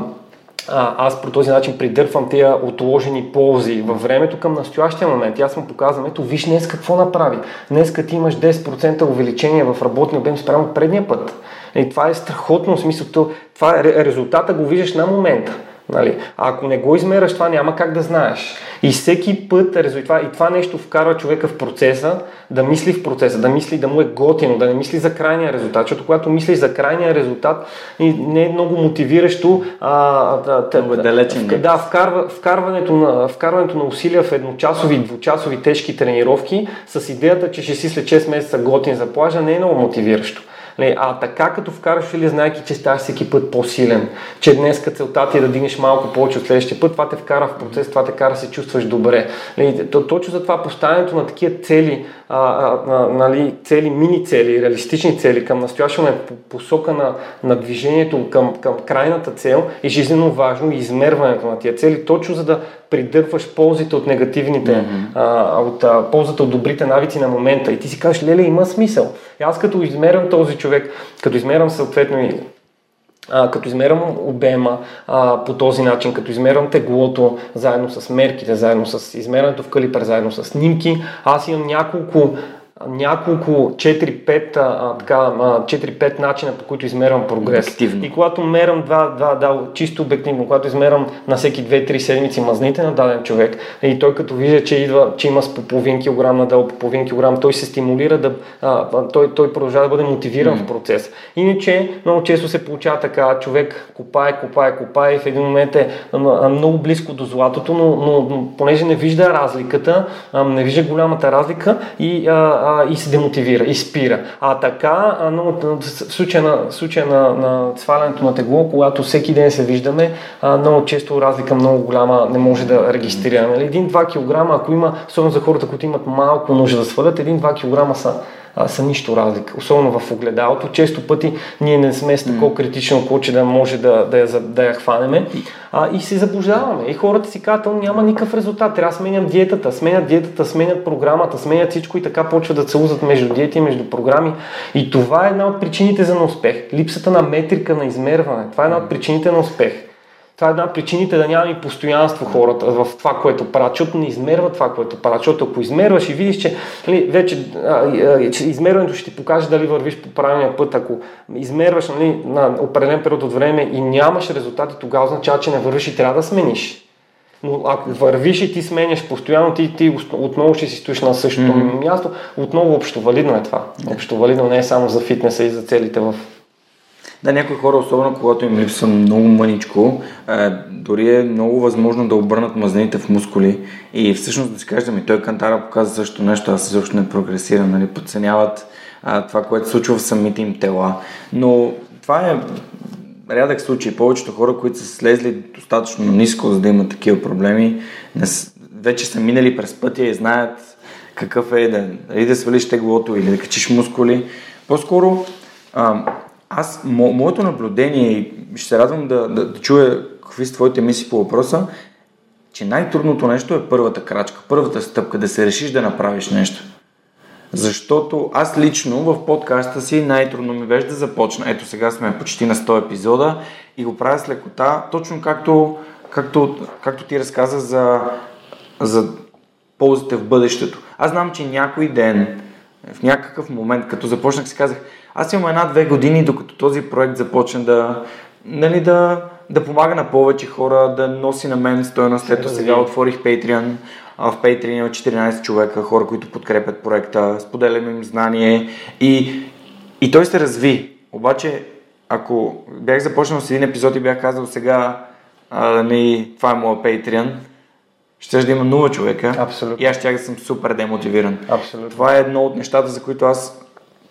а, аз по този начин придърпвам тия отложени ползи във времето към настоящия момент. И аз му показвам, ето виж днес какво направи. Днеска ти имаш десет процента увеличение в работния обем спрямо предния път. И това е страхотно, в смисъл, това е резултата го виждаш на момента. Нали? А ако не го измераш, това няма как да знаеш. И всеки път резултат, и това нещо вкарва човека в процеса, да мисли в процеса, да мисли да му е готино, да не мисли за крайния резултат, защото когато мислиш за крайния резултат, не е много мотивиращо, а, да, вкарва, вкарването, на, вкарването на усилия в едночасови, двучасови тежки тренировки с идеята, че ще си след шест месеца готин за плажа, не е много мотивиращо. А така като вкараш или знаеки, че ставаш всеки път по-силен, че днеска целта ти е да дигнеш малко повече от следващия път, това те вкара в процес, това те кара да се чувстваш добре. Точно за това поставянето на такива цели, а, а, нали, цели, мини цели, реалистични цели към настоящия момент по посока на, на движението към, към крайната цел е жизненно важно и измерването на тия цели, точно за да придърпваш ползите от негативните, mm-hmm. а, от а, ползата от добрите навици на момента. И ти си кажеш, леле, има смисъл. И аз като измерям този човек, като измерям съответно и а, като измерям обема а, по този начин, като измерям теглото заедно с мерките, заедно с измерването в калипер, заедно с снимки, аз имам няколко няколко четири-пет начина, по които измервам прогрес. Обективно. И когато мерам два, два, да, чисто обективно, когато измерам на всеки две-три седмици мазните на даден човек и той като вижда, че идва, че има с по половин килограм надолу, по половин килограм, той се стимулира да а, той, той продължава да бъде мотивиран mm. в процес. Иначе много често се получава така, човек копае, копае, копае и в един момент е много близко до златото, но, но, но понеже не вижда разликата, не вижда голямата разлика и а, и се демотивира, и спира. А така, но в случая на, в случая на, на свалянето на тегло, когато всеки ден се виждаме, много често разлика много голяма не може да регистрираме. един-два килограма, ако има, особено за хората, които имат малко нужда да свалят, един-два килограма са са нищо разлика. Особено в огледалото. Често пъти ние не сме с такова критично око, че да може да, да, я, да я хванеме. А, и се заблуждаваме. И хората си казват, няма никакъв резултат. Трябва да сменям диетата. Сменят диетата, сменят програмата, сменят всичко и така почват да се лузат между диети и между програми. И това е една от причините за неуспех. Липсата на метрика на измерване. Това е една от причините на успех. Това е една от причините да няма и постоянство хората в това, което правят, защото не измерва това, което правят, защото ако измерваш и видиш, че нали, вече а, а, че измерването ще ти покаже дали вървиш по правилния път, ако измерваш нали, на определен период от време и нямаш резултати, тогава означава, че не вървиш и трябва да смениш. Но ако вървиш и ти сменяш постоянно, ти, ти отново ще си стоиш на същото mm-hmm. място, отново общо валидно е това. Общо валидно не е само за фитнеса и за целите в Да, някои хора, особено когато им липса много мъничко, дори е много възможно да обърнат мазнините в мускули и всъщност да си кажеш, ами той кантара показва също нещо, аз също не прогресирам, нали, подценяват а, това, което се случва в самите им тела. Но това е рядък случай. Повечето хора, които са слезли достатъчно ниско, за да имат такива проблеми, вече са минали през пътя и знаят какъв е да, или да свалиш теглото, или да качиш мускули. По-скоро а, аз, мо, моето наблюдение, и ще се радвам да, да, да чуя какви са твоите мисли по въпроса, че най-трудното нещо е първата крачка, първата стъпка, да се решиш да направиш нещо. Защото аз лично в подкаста си най-трудно ми беше да започна. Ето сега сме почти на сто епизода и го правя с лекота, точно както, както, както ти разказа за, за ползите в бъдещето. Аз знам, че някой ден, в някакъв момент, като започнах, си казах, аз имам една-две години, докато този проект започне да, нали, да, да помага на повече хора, да носи на мен стойност. След сега отворих Patreon. В Patreon има четиринайсет човека, хора, които подкрепят проекта, споделям им знание и, и той се разви. Обаче, ако бях започнал с един епизод и бях казал сега, а, ми, това е моя Patreon, щеш да има нула човека. Абсолютно. И аз щях да съм супер демотивиран. Абсолютно. Това е едно от нещата, за които аз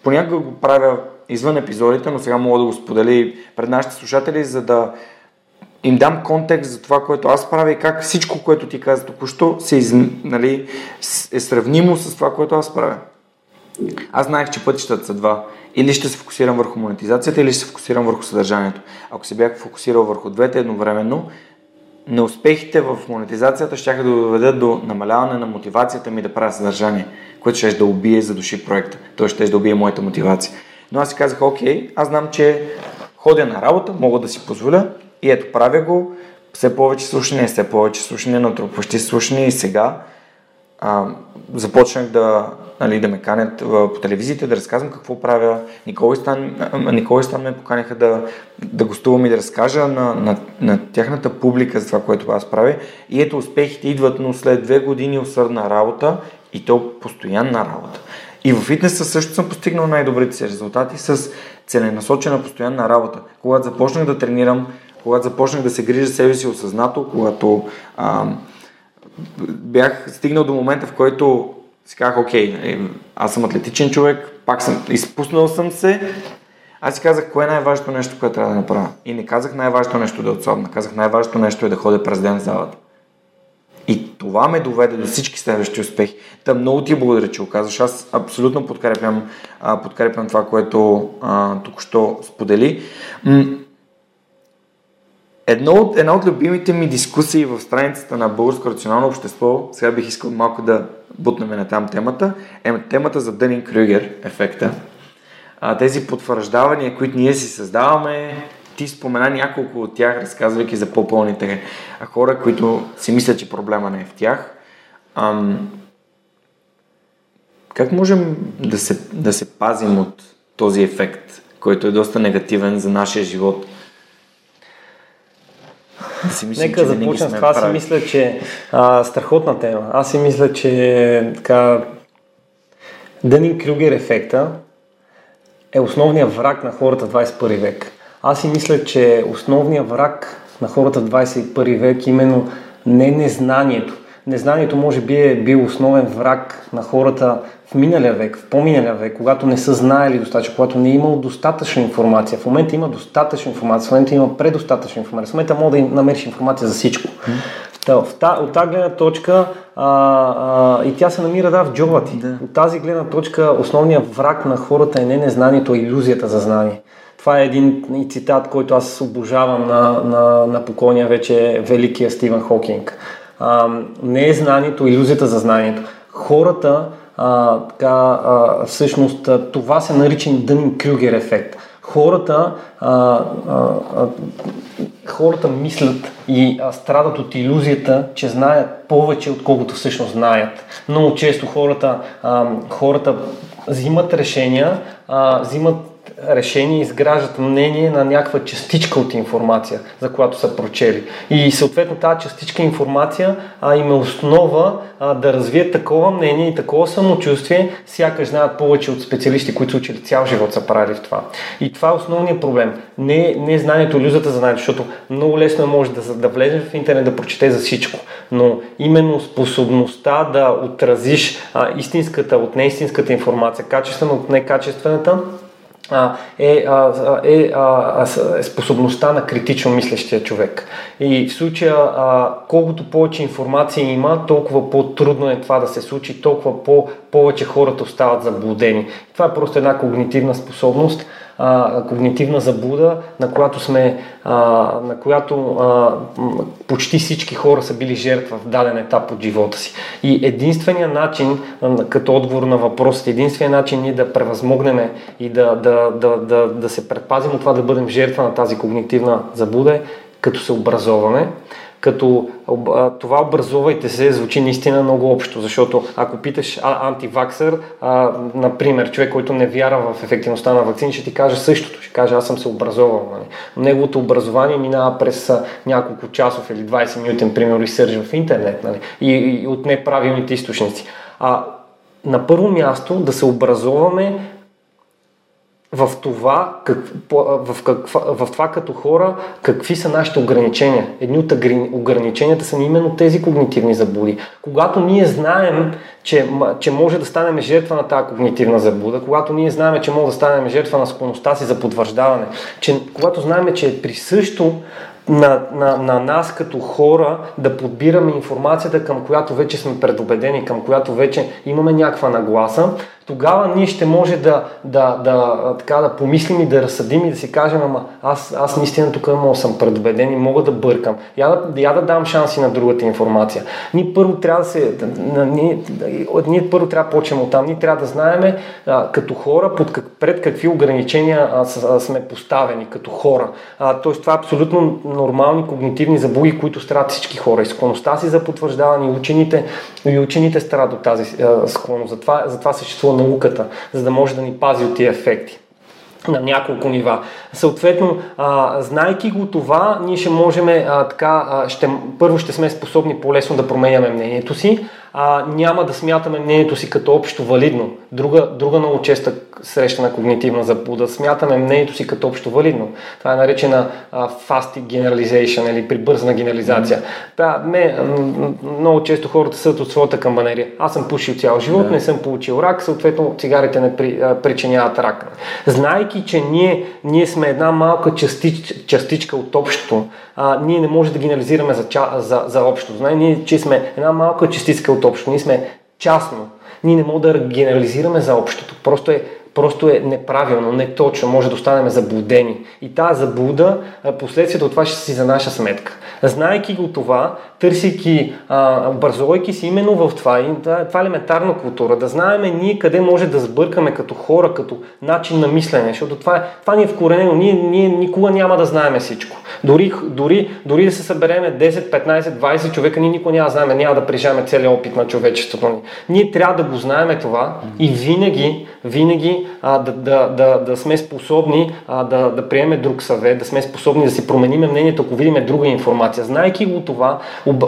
понякога го правя извън епизодите, но сега мога да го споделя пред нашите слушатели, за да им дам контекст за това, което аз правя и как всичко, което ти каза току-що, се из... нали, е сравнимо с това, което аз правя. Аз знаех, че пътищата са два. Или ще се фокусирам върху монетизацията, или ще се фокусирам върху съдържанието. Ако се бях фокусирал върху двете едновременно, неуспехите в монетизацията ще да доведат до намаляване на мотивацията ми да правя съдържание, което ще да убие, задуши проекта. Той ще да убие моята мотивация. Но аз си казах, окей, аз знам, че ходя на работа, мога да си позволя и ето, правя го, все повече слушане, все повече слушане, натрупващи слушане и сега а, започнах да, нали, да ме канят по телевизията, да разказвам какво правя. Николай Стан, Николай Стан ме поканяха да, да гостувам и да разкажа на, на, на тяхната публика за това, което аз правя. И ето, успехите идват, но след две години усърдна работа и то постоянна работа. И в фитнеса също съм постигнал най-добрите си резултати с целенасочена постоянна работа. Когато започнах да тренирам, когато започнах да се грижа себе си осъзнато, когато а, бях стигнал до момента, в който си казах, окей, аз съм атлетичен човек, пак съм, изпуснал съм се, аз си казах, кое е най-важното нещо, което трябва да направя. И не казах най-важното нещо да отслабна, казах най-важното нещо е да ходя през ден в залата. И това ме доведе до всички следващи успехи. Та много ти благодаря, че го казваш. Аз абсолютно подкрепям, подкрепям това, което а, току-що сподели. Едно от, една от любимите ми дискусии в страницата на Българско рационално общество, сега бих искал малко да бутнем на там темата, е темата за Дънинг-Крюгер ефекта. А, тези потвърждавания, които ние си създаваме, ти спомена няколко от тях, разказвайки за по-пълните хора, които си мислят, че проблема не е в тях. Ам, как можем да се, да се пазим от този ефект, който е доста негативен за нашия живот? Да си мислим, нека започнем с това. Аз си мисля, че а, страхотна тема. Аз си мисля, че така Дънинг-Крюгер ефекта е основният враг на хората в двайсет и първи век. Аз си мисля, че основният враг на хората в двайсет и първи век именно не незнанието. Незнанието може би е бил основен враг на хората в миналия век, в по-миналия век, когато не са знаели достатъчно, когато не е имало достатъчна информация. В момента има достатъчна информация, в момента има предостатъчна информация, в момента може да намериш информация за всичко. Mm-hmm. От тази гледна точка а, а, и тя се намира да, в джоба ти. Yeah. От тази гледна точка основният враг на хората е не незнанието, а иллюзията за знание. Това е един цитат, който аз обожавам на, на, на покойния вече великия Стивън Хокинг. А, не е знанието, иллюзията за знанието. Хората А, така, а, всъщност това се нарича Дънинг-Крюгер ефект. Хората а, а, а, хората мислят и а, страдат от илюзията, че знаят повече, отколкото всъщност знаят. Много често хората, а, хората взимат решения, а, взимат решения изграждат мнение на някаква частичка от информация, за която са прочели. И съответно тази частичка информация а, им е основа а, да развият такова мнение и такова самочувствие, сякаш знаят повече от специалисти, които са учили цял живот, са правили в това. И това е основният проблем. Не, не знанието, илюзията за знанието, защото много лесно може да, да влезеш в интернет, да прочетеш за всичко, но именно способността да отразиш а, истинската от неистинската информация, качествена от некачествената, Е, е, е способността на критично мислещия човек. И в случая, колкото повече информация има, толкова по-трудно е това да се случи, толкова по- повече хората остават заблудени. Това е просто една когнитивна способност, когнитивна заблуда, на която сме, на която почти всички хора са били жертва в даден етап от живота си. И единственият начин, като отговор на въпросите, единственият начин ние да превъзмогнем и да, да, да, да, да се предпазим от това да бъдем жертва на тази когнитивна заблуда е като се образоваме. Като това образувайте се звучи наистина много общо, защото ако питаш антиваксър, а, например, човек, който не вярва в ефективността на вакцини, ще ти каже същото, ще каже аз съм се образовал. Неговото образование минава през няколко часов или двадесет минутен, пример, ресърч в интернет, нали? и, и от неправилните източници. А, на първо място да се образоваме в това, как, в, каква, в това като хора, какви са нашите ограничения. Едни от ограниченията са именно тези когнитивни заблуди. Когато ние знаем, че, че може да станем жертва на тази когнитивна заблуда, когато ние знаем, че може да станем жертва на склонността си за подвърждаване, че, когато знаем, че е присъщо на, на, на нас като хора да подбираме информацията, към която вече сме предубедени, към която вече имаме някаква нагласа, тогава ние ще може да, да, да, така, да помислим и да разсъдим и да си кажем, ама аз, аз наистина тук мога съм предубеден и мога да бъркам. Я да, я да дам шанси на другата информация. Ние първо трябва да се... Ние, ние първо трябва да почнем оттам. Ние трябва да знаем а, като хора под как, пред какви ограничения а, с, а, сме поставени като хора. А, тоест това е абсолютно нормални когнитивни заблуди, които страдат всички хора. И склонността си за потвърждаване, и учените, и учените страдат от тази а, склонност. Затова, затова съществува науката, за да може да ни пази от тия ефекти на няколко нива. Съответно, а, знайки го това, ние ще можем а, така, а, ще, първо ще сме способни по-лесно да променяме мнението си, а, няма да смятаме мнението си като общо валидно. Друга, друга много честа среща на когнитивна заблуда. Смятаме мнението си като общо валидно. Това е наречена а, fasting generalization или прибързана генерализация. Да, ме, много често хората съдят от своята камбанерия. Аз съм пушил цял живот, да. Не съм получил рак, съответно цигарите не при, а, причиняват рак. Знайки, че ние, ние сме една малка частич, частичка от общото, а, ние не може да генерализираме за, за, за общото. Знай, ние, че сме една малка частичка от общото. Ние сме частно. Ние не можем да генерализираме за общото. Просто е Просто е неправилно, неточно, може да останем заблудени. И тази заблуда, последствията от това ще си за наша сметка. Знайки го това, търсейки, образовайки си именно в това, и това е елементарна култура, да знаем ние къде може да сбъркаме като хора, като начин на мислене, защото това, това ни е вкоренено, ние, ние никога няма да знаем всичко. Дори, дори, дори да се съберем десет, петнадесет, двадесет човека, ние никога няма да знаем, няма да прижаме целия опит на човечеството ни. Ние трябва да го знаем това и винаги, винаги Да, да, да, да сме способни да, да приемем друг съвет, да сме способни да си променим мнението, ако видим друга информация. Знайки го това, об...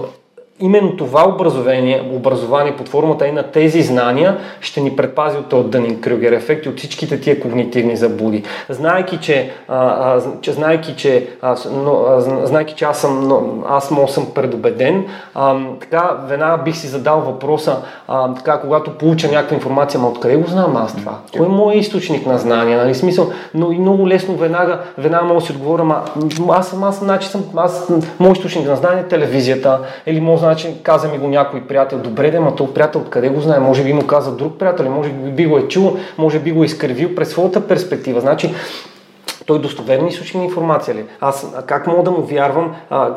именно това образование, образование под формата и на тези знания ще ни предпази от този Дънинг-Крюгер ефект и от всичките тия когнитивни заблуди. Знайки, че, а, че, знайки, че, а, но, а, знайки, че аз съм, но, аз мол съм предубеден, а, така веднага бих си задал въпроса, а, така, когато получа някаква информация, ма откъде го знам аз това? Кой е моят източник на знания? Нали? Смисъл, но и много лесно веднага, веднага мога да си отговоря, ма, аз съм, аз, значи съм, аз, моят източник на знания е телевизията, или може значи каза ми го някой приятел, добре де, ма този приятел откъде го знае, може би му каза друг приятел, може би го е чул, може би го е изкървил през своята перспектива. Значи Той достоверен източник на информация ли? Аз как мога да му вярвам, а,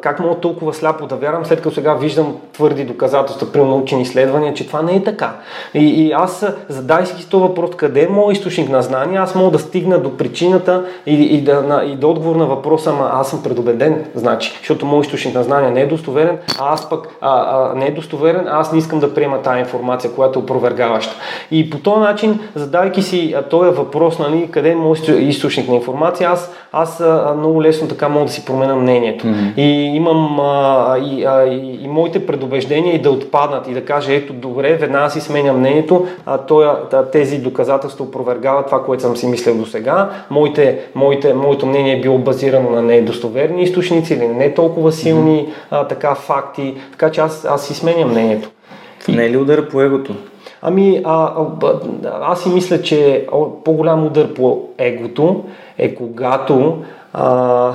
как мога толкова сляпо да вярвам, след като сега виждам твърди доказателства при научни изследвания, че това не е така. И, и аз задайски си този въпрос, къде е моят източник на знания, аз мога да стигна до причината и, и, да, на, и до отговор на въпроса, ама аз съм предубеден, значи, защото моят източник на знания не е достоверен, а аз пък а, а, не е достоверен, а аз не искам да приема тази информация, която е опровергаваща. И по този начин, задайки си този въпрос, нали, къде е моят източник на информация, аз, аз а, много лесно така мога да си променя мнението. Mm-hmm. И имам а, и, а, и, и моите предубеждения и да отпаднат и да кажа, ето добре, веднага си сменя мнението, а, тоя, тези доказателства опровергават това, което съм си мислил до сега. Моите, моите, моето мнение е било базирано на недостоверни източници или не толкова силни mm-hmm. а, така факти, така че аз, аз си сменям мнението. Не е ли удар по егото? Ами, а, а, аз си мисля, че по-голям удар по егото е когато а,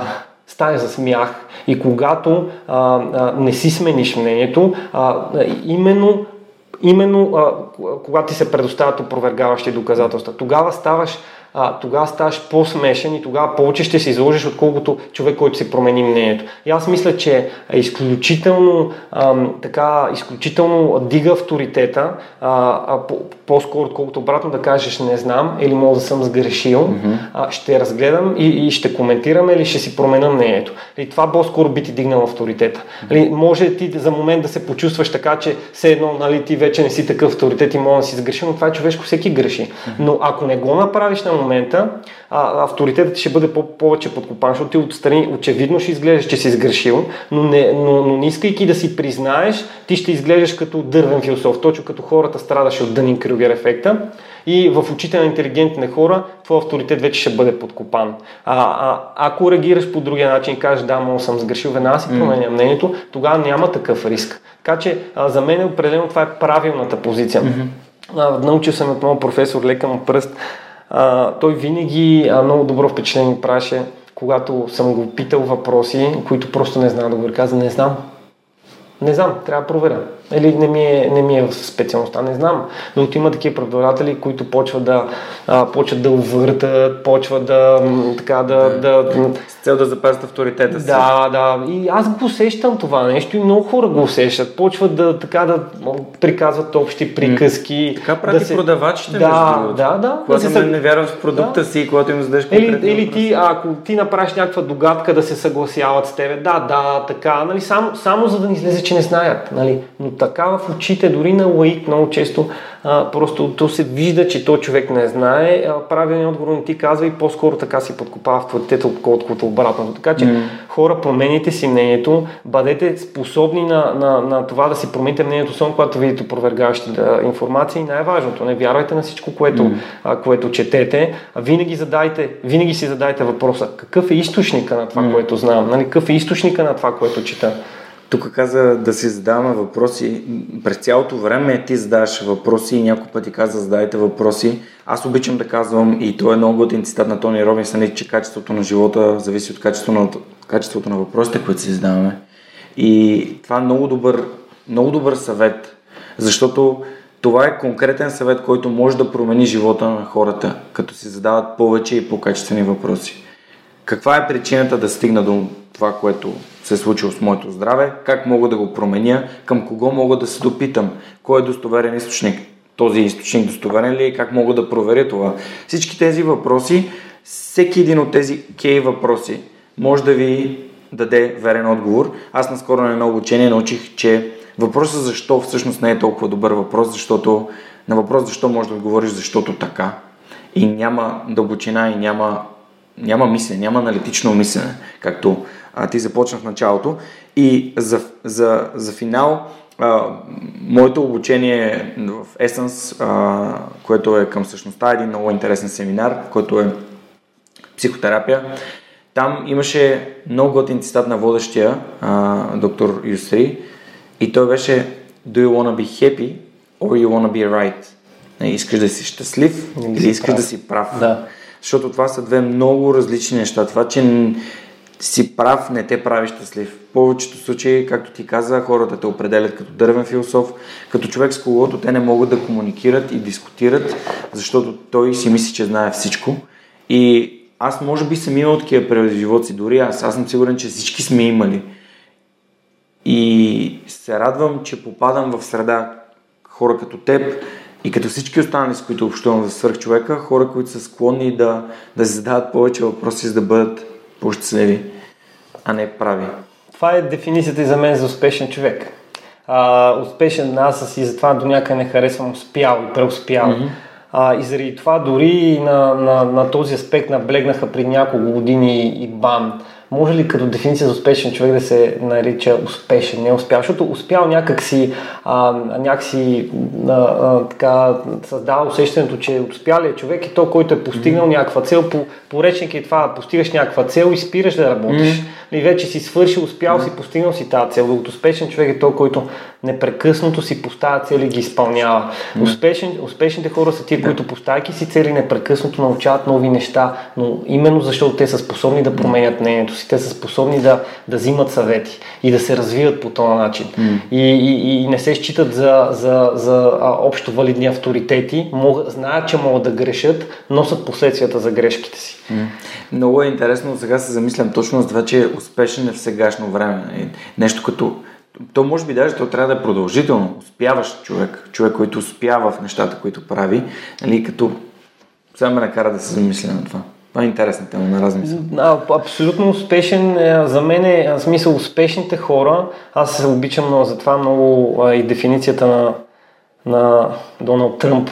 стане за смях и когато а, а, не си смениш мнението, а, именно именно а, когато ти се предоставят опровергаващи доказателства. Тогава ставаш А, тогава ставаш по-смешен и тогава повече ще се изложиш, отколкото човек, който си промени мнението. И аз мисля, че изключително ам, така, изключително дига авторитета, а, а, по-скоро, отколкото обратно да кажеш не знам или може да съм сгрешил, mm-hmm. а, ще разгледам и, и ще коментирам или ще си променя мнението. И това по-скоро би ти дигнал авторитета. Или, може ти за момент да се почувстваш така, че все едно, нали, ти вече не си такъв авторитет и може да си сгрешил, но това е човешко, всеки греши. Но ако не го направиш на момента, а, авторитетът ще бъде повече подкопан, защото ти отстрани очевидно ще изглеждаш, че си сгрешил, но не, но, но не искайки да си признаеш, ти ще изглеждаш като дървен философ, точно като хората страдаше от Дънинг-Крюгер ефекта и в очите на интелигентни хора твой авторитет вече ще бъде подкопан. А, а, ако реагираш по другия начин и кажеш да, мога съм сгрешил, веднага си променя мнението, тогава няма такъв риск. Така че а, за мен определено това е правилната позиция. А, научил съм от моят професор Лекам пръст. А, той винаги а, много добро впечатление праше, когато съм го питал въпроси, които просто не знам да го каза, не знам. Не знам, трябва да проверя. Или не ми е, не ми е в специалността, не знам. Но има такива преподаватели, които почват да а, почват да увъртат, почват да така да... да с цел да запазят авторитета си. Да, да. И аз го усещам това нещо и много хора го усещат. Почват да така да приказват общи приказки. Така прави да се... продавачите, да, между другото. Да, да. Когато да се... не вярвам в продукта да. Си, когато им зададеш конкретно. Или, или ти, ако ти направиш някаква догадка да се съгласяват с тебе, да, да, така, нали, само, само за да ни излезе, че не знаят, нали. Но така в очите, дори на лаик, много често а, просто то се вижда, че той човек не знае, а, правилният отговор не ти казва и по-скоро така си подкопава авторитета, отколкото обратно. Така че mm. хора, промените си мнението, бъдете способни на, на, на това да си промените мнението, само когато видите опровергаващи да, информация и най-важното, не вярвайте на всичко, което, mm. а, което четете, а винаги, задайте, винаги си задайте въпроса, какъв е източника на това, mm. което знам, нали? Какъв е източника на това, което чета. Тук каза да си задаваме въпроси. През цялото време ти задаваш въпроси и няколко пъти каза задавайте въпроси. Аз обичам да казвам, и то е много готин цитат на Тони Робинс, че качеството на живота зависи от качеството на, качеството на въпросите, които си задаваме. И това е много добър, много добър съвет, защото това е конкретен съвет, който може да промени живота на хората, като си задават повече и по-качествени въпроси. Каква е причината да стигна до това, което се е случило с моето здраве, как мога да го променя, към кого мога да се допитам, кой е достоверен източник, този източник достоверен ли е, как мога да проверя това. Всички тези въпроси, всеки един от тези кей въпроси може да ви даде верен отговор. Аз наскоро на едно обучение научих, че въпросът защо всъщност не е толкова добър въпрос, защото на въпрос защо може да отговориш защото така и няма дълбочина и няма Няма мислене, няма аналитично мислене, както а, ти започна в началото. И за, за, за финал, а, моето обучение в Есънс, а, което е към същността, един много интересен семинар, който е психотерапия. Там имаше много готин цитат на водещия, а, доктор Юстри, и той беше Do you wanna be happy or you wanna be right? Искаш да си щастлив или да искаш прав. Да си прав? Да. Защото това са две много различни неща. Това, че си прав, не те прави щастлив. В повечето случаи, както ти каза, хората те определят като дървен философ, като човек с когото те не могат да комуникират и дискутират, защото той си мисли, че знае всичко. И Аз може би съм имал такива периоди в живота си, дори аз. Аз съм сигурен, че всички сме имали. И се радвам, че попадам в среда хора като теб и като всички останали, с които общувам за свръхчовека, хора, които са склонни да, да се задават повече въпроси, за да бъдат по-щастливи, а не прави. Това е дефиницията и за мен за успешен човек. А, успешен, аз и затова до някъде не харесвам успял и преуспял. Mm-hmm. А, и заради това дори на, на, на този аспект наблегнаха при няколко години и бам. Може ли като дефиниция за успешен човек да се нарича успешен, не успял? Защото успял някакси, а, някакси а, а, така, създава усещането, че успялият човек е то, който е постигнал mm-hmm. някаква цел. По, по речник е това, постигаш някаква цел и спираш да работиш. Mm-hmm. И вече си свършил, успял mm-hmm. си, постигнал си тази цел. Докато успешен човек е то, който непрекъснато си поставя цели и ги изпълнява. Mm-hmm. Успешен, успешните хора са тия, yeah. които поставяйки си цели непрекъснато научават нови неща, но именно защото те са способни да променят мнението си. Те са способни да, да взимат съвети и да се развиват по този начин. Mm. И, и, и не се считат за, за, за общо валидни авторитети, мог, знаят, че могат да грешат, носят последствията за грешките си. Mm. Много е интересно, сега се замислям точно за това, че е успешен е в сегашно време. Нещо като... То може би даже то трябва да е продължително. Успяващ човек, човек, който успява в нещата, които прави, нали, като... Само ме накара да се замисля на това. Това е интересна тема на размисъл. Абсолютно успешен. За мен е смисъл успешните хора. Аз обичам много, затова много и дефиницията на, на Доналд Тръмп.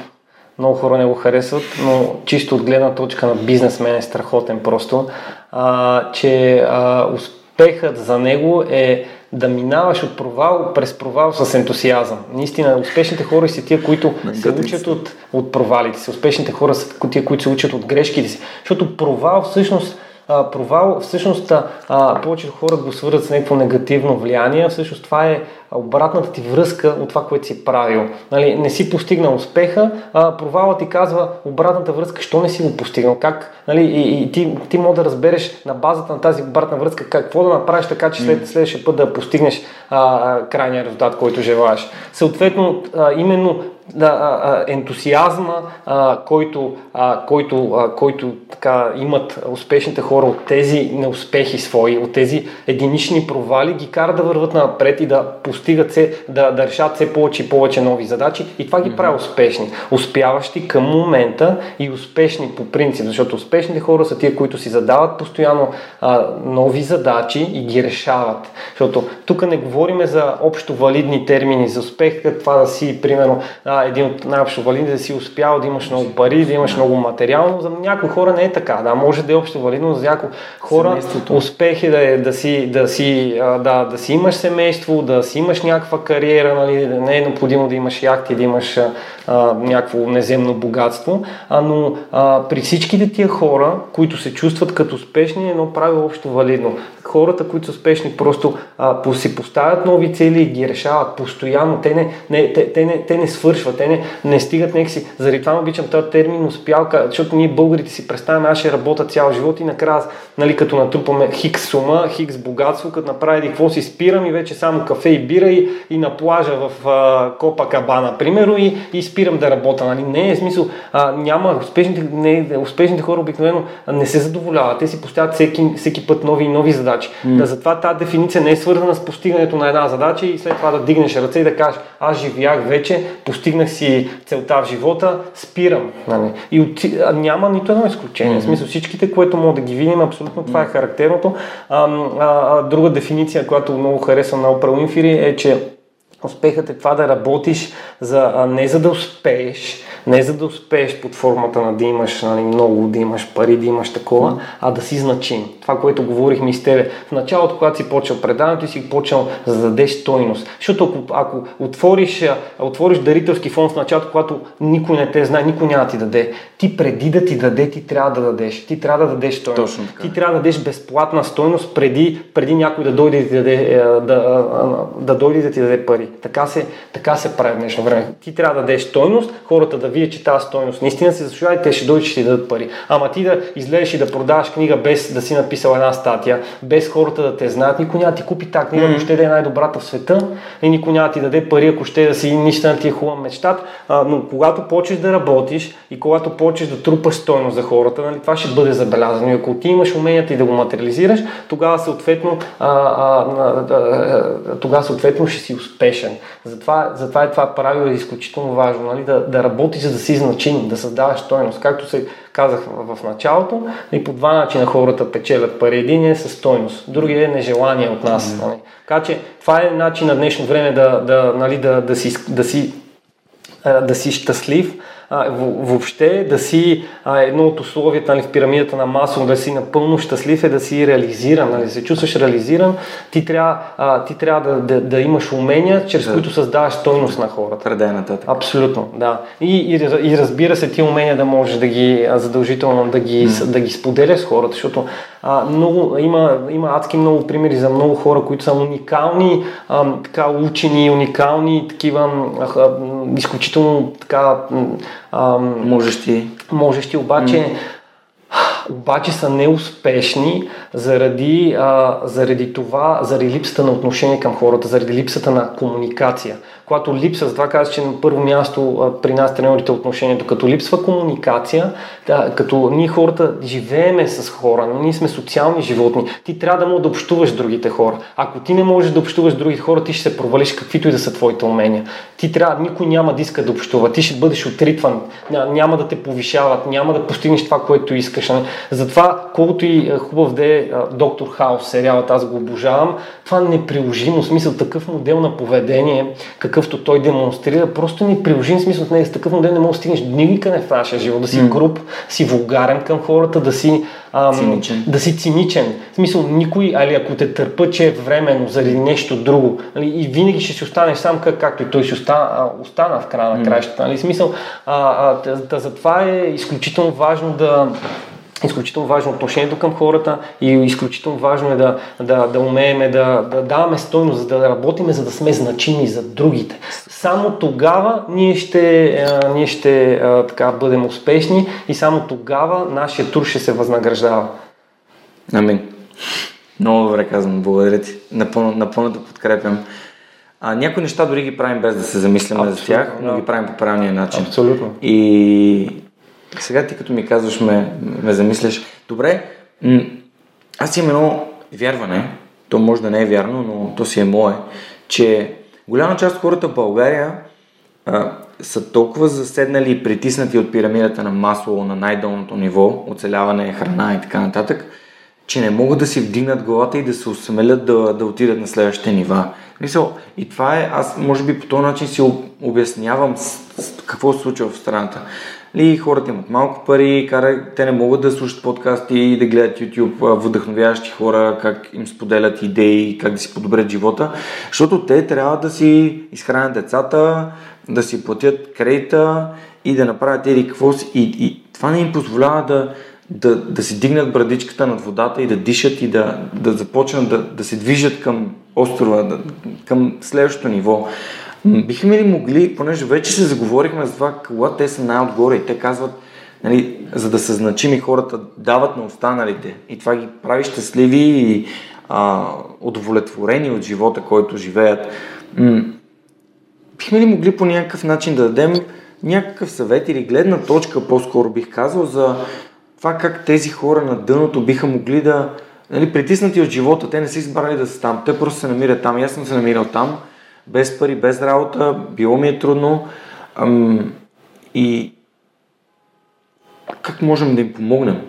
Много хора не го харесват, но чисто от гледна точка на бизнесмен е страхотен просто. А, че а, успехът за него е да минаваш от провал през провал с ентусиазъм. Наистина, успешните хора са тия, които се учат от, от провалите си. Успешните хора са тия, които се учат от грешките си. Защото провал всъщност, а, провал, всъщност а, повечето хора го свързват с някакво негативно влияние. Всъщност това е обратната ти връзка от това, което си правил. Нали, не си постигнал успеха, а провалът ти казва обратната връзка, що не си го постигнал. Как, нали, и, и ти, ти може да разбереш на базата на тази обратна връзка какво да направиш така, че след, следващия път да постигнеш а, крайния резултат, който желаеш. Съответно, а, именно да, а, ентусиазма, а, който, а, който, а, който така, имат успешните хора от тези неуспехи свои, от тези единични провали, ги кара да върват напред и да постигнат стигат се, да, да решат все повече и повече нови задачи и това ги mm-hmm. прави успешни. Успяващи към момента и успешни по принцип, защото успешните хора са тия, които си задават постоянно а, нови задачи и ги решават. Защото тук не говорим за общо валидни термини за успех, като това да си, примерно, а, един от най-общо валидни да си успял, да имаш много пари, да имаш много материално. За някои хора не е така. Да, може да е общо валидно, за някои хора успех е да, е, да, си, да, си, да, да си имаш семейство, да си имаш някаква кариера, нали, не е необходимо да имаш яхти, да имаш а, някакво неземно богатство, а, но а, при всичките тия хора, които се чувстват като успешни, е едно правило общо валидно. Хората, които са успешни, просто а, по- си поставят нови цели и ги решават постоянно. Те не, не, те, те не, те не свършват, те не, не стигат някакси. Заради това обичам този термин успялка, защото ние българите си представяме, аз ще работя цял живот и накрая, нали, като натрупаме хикс сума, хикс богатство, като направя какво си спирам и вече само кафе и бира и, и на плажа в а, Копакабана, примерно, и, и спирам да работя. Нали? Не е смисъл, а, няма, успешните, не, успешните хора обикновено не се задоволяват. Те си поставят всеки, всеки път нови и нови задачи. Mm. Да, затова тази дефиниция не е свързана с постигането на една задача и след това да дигнеш ръце и да кажеш, аз живях вече, постигнах си целта в живота, спирам. Mm. И от... няма нито едно изключение. Mm. В смисъл, всичките, което мога да ги видим, абсолютно това mm. е характерното. А, а, друга дефиниция, която много харесвам на Опра Уинфри, е, че успехът е това да работиш за, а не за да успееш, не за да успееш под формата на да имаш, нали, много, да имаш пари, да имаш такова, а да си значим. Това, което говорихме и с тебе. В началото, когато си почел предаването, си почел за да дадеш стойност. Защото ако, ако отвориш, отвориш дарителски фонд в началото, когато никой не те знае, никой няма да ти даде. Ти преди да ти даде, ти трябва да дадеш. Ти трябва да дадеш стойност. Ти трябва да дадеш безплатна стойност преди, преди някой да дойде да ти даде, да, да дойде да ти даде пари. Така се, така се прави в днешно време. Ти трябва да дадеш стойност, хората да видя, че тази стойност наистина се заслужава и те ще дойдат, ще ти дадат пари. Ама ти да излезеш и да продаваш книга без да си написал една статия, без хората да те знаят, никой няма ти купи тази книга, ако ще да е най-добрата в света и никой няма ти даде пари, ако ще да си нища на тия хубава мечтата. Но когато почнеш да работиш и когато почнеш да трупаш стойност за хората, нали, това ще бъде забелязано. И ако ти имаш уменията и да го материализираш, тогава съответно, а, а, а, а, тогава съответно ще си успешен. Затова, затова е това правило е изключително важно, нали? Да, да работиш, за да си значим, да създаваш стойност. Както се казах в, в началото, и по два начина хората печелят пари. Един е със стойност, другия е нежелание от нас. Mm-hmm. Нали? Така че това е начин на днешно време да, да, нали, да, да, си, да, си, да си щастлив. Въобще да си едно от условията, нали, в пирамидата на Маслоу, да си напълно щастлив е да си реализиран, нали, да се чувстваш реализиран, ти трябва, а, ти трябва да, да, да имаш умения, чрез да. които създаваш стойност на хората. Традената. Абсолютно, да. И, и, и разбира се, ти умения да можеш да ги задължително да ги, mm. да ги споделяш с хората, защото а, много, има, има адски много примери за много хора, които са уникални а, така, учени, уникални такива а, изключително така Ам, можещи. Можещи, обаче, mm. обаче са неуспешни заради, а, заради това, заради липсата на отношение към хората, заради липсата на комуникация. Когато липса, затова казва, че на първо място при нас тренерите отношението, като липсва комуникация, да, като ние хората живееме с хора, но ние сме социални животни, ти трябва да можеш да общуваш другите хора. Ако ти не можеш да общуваш другите хора, ти ще се провалиш каквито и да са твоите умения. Ти трябва, никой няма да иска да общува, ти ще бъдеш отритван, няма да те повишават, няма да постигнеш това, което искаш. Затова, колкото и хубав да е Доктор Хаус сериалът, аз го обожавам, това неприложимо, в смисъл такъв модел на поведение, какъв той демонстрира, просто ни приложим смисъл от него. С такъв модел не може да стигнеш никъде в нашия живот, да си груб, си вулгарен към хората, да си ам, циничен. Да си циничен. В смисъл никой, али ако те търпа, че е временно заради нещо друго, али, и винаги ще си останеш сам, как, както и той ще остана, остана в края на краищата. Нали? Смисъл, а, а, да, затова е изключително важно да Изключително важно отношението към хората и изключително важно е да, да, да умееме да, да даваме стойност, за да работиме, за да сме значими за другите. Само тогава ние ще, а, ние ще а, така, бъдем успешни и само тогава нашия тур ще се възнаграждава. Амин. Много добре казвам, благодаря ти. Напълно, напълно да подкрепям. А, някои неща дори ги правим без да се замисляме Абсолютно, за тях, но да. ги правим по правилния начин. Абсолютно. И... Сега ти като ми казваш, ме, ме замисляш. Добре, м- аз имам едно вярване, то може да не е вярно, но то си е мое, че голяма част от хората в България а, са толкова заседнали и притиснати от пирамидата на Маслоу на най-долното ниво, оцеляване, храна и така нататък, че не могат да си вдигнат главата и да се осмелят да, да отидат на следващите нива. Мисъл, и това е, аз може би по този начин си обяснявам с, с какво се случва в страната. Ли, хората имат малко пари, кара, те не могат да слушат подкасти, да гледат YouTube, вдъхновяващи хора, как им споделят идеи, как да си подобрят живота, защото те трябва да си изхранят децата, да си платят кредита и да направят еди какво си. И, и това не им позволява да, да, да си дигнат брадичката над водата и да дишат и да, да започнат да, да се движат към острова, да, към следващото ниво. Бихме ли могли, понеже вече се заговорихме за това, когато те са най-отгоре и те казват, нали, за да са значими хората, дават на останалите и това ги прави щастливи и а, удовлетворени от живота, който живеят. М- бихме ли могли по някакъв начин да дадем някакъв съвет или гледна точка, по-скоро бих казал, за това как тези хора на дъното биха могли да, нали, притиснати от живота, те не са избрали да са там, те просто се намират там, аз съм се намирал там, без пари, без работа, било ми е трудно. Ам, и как можем да им помогнем?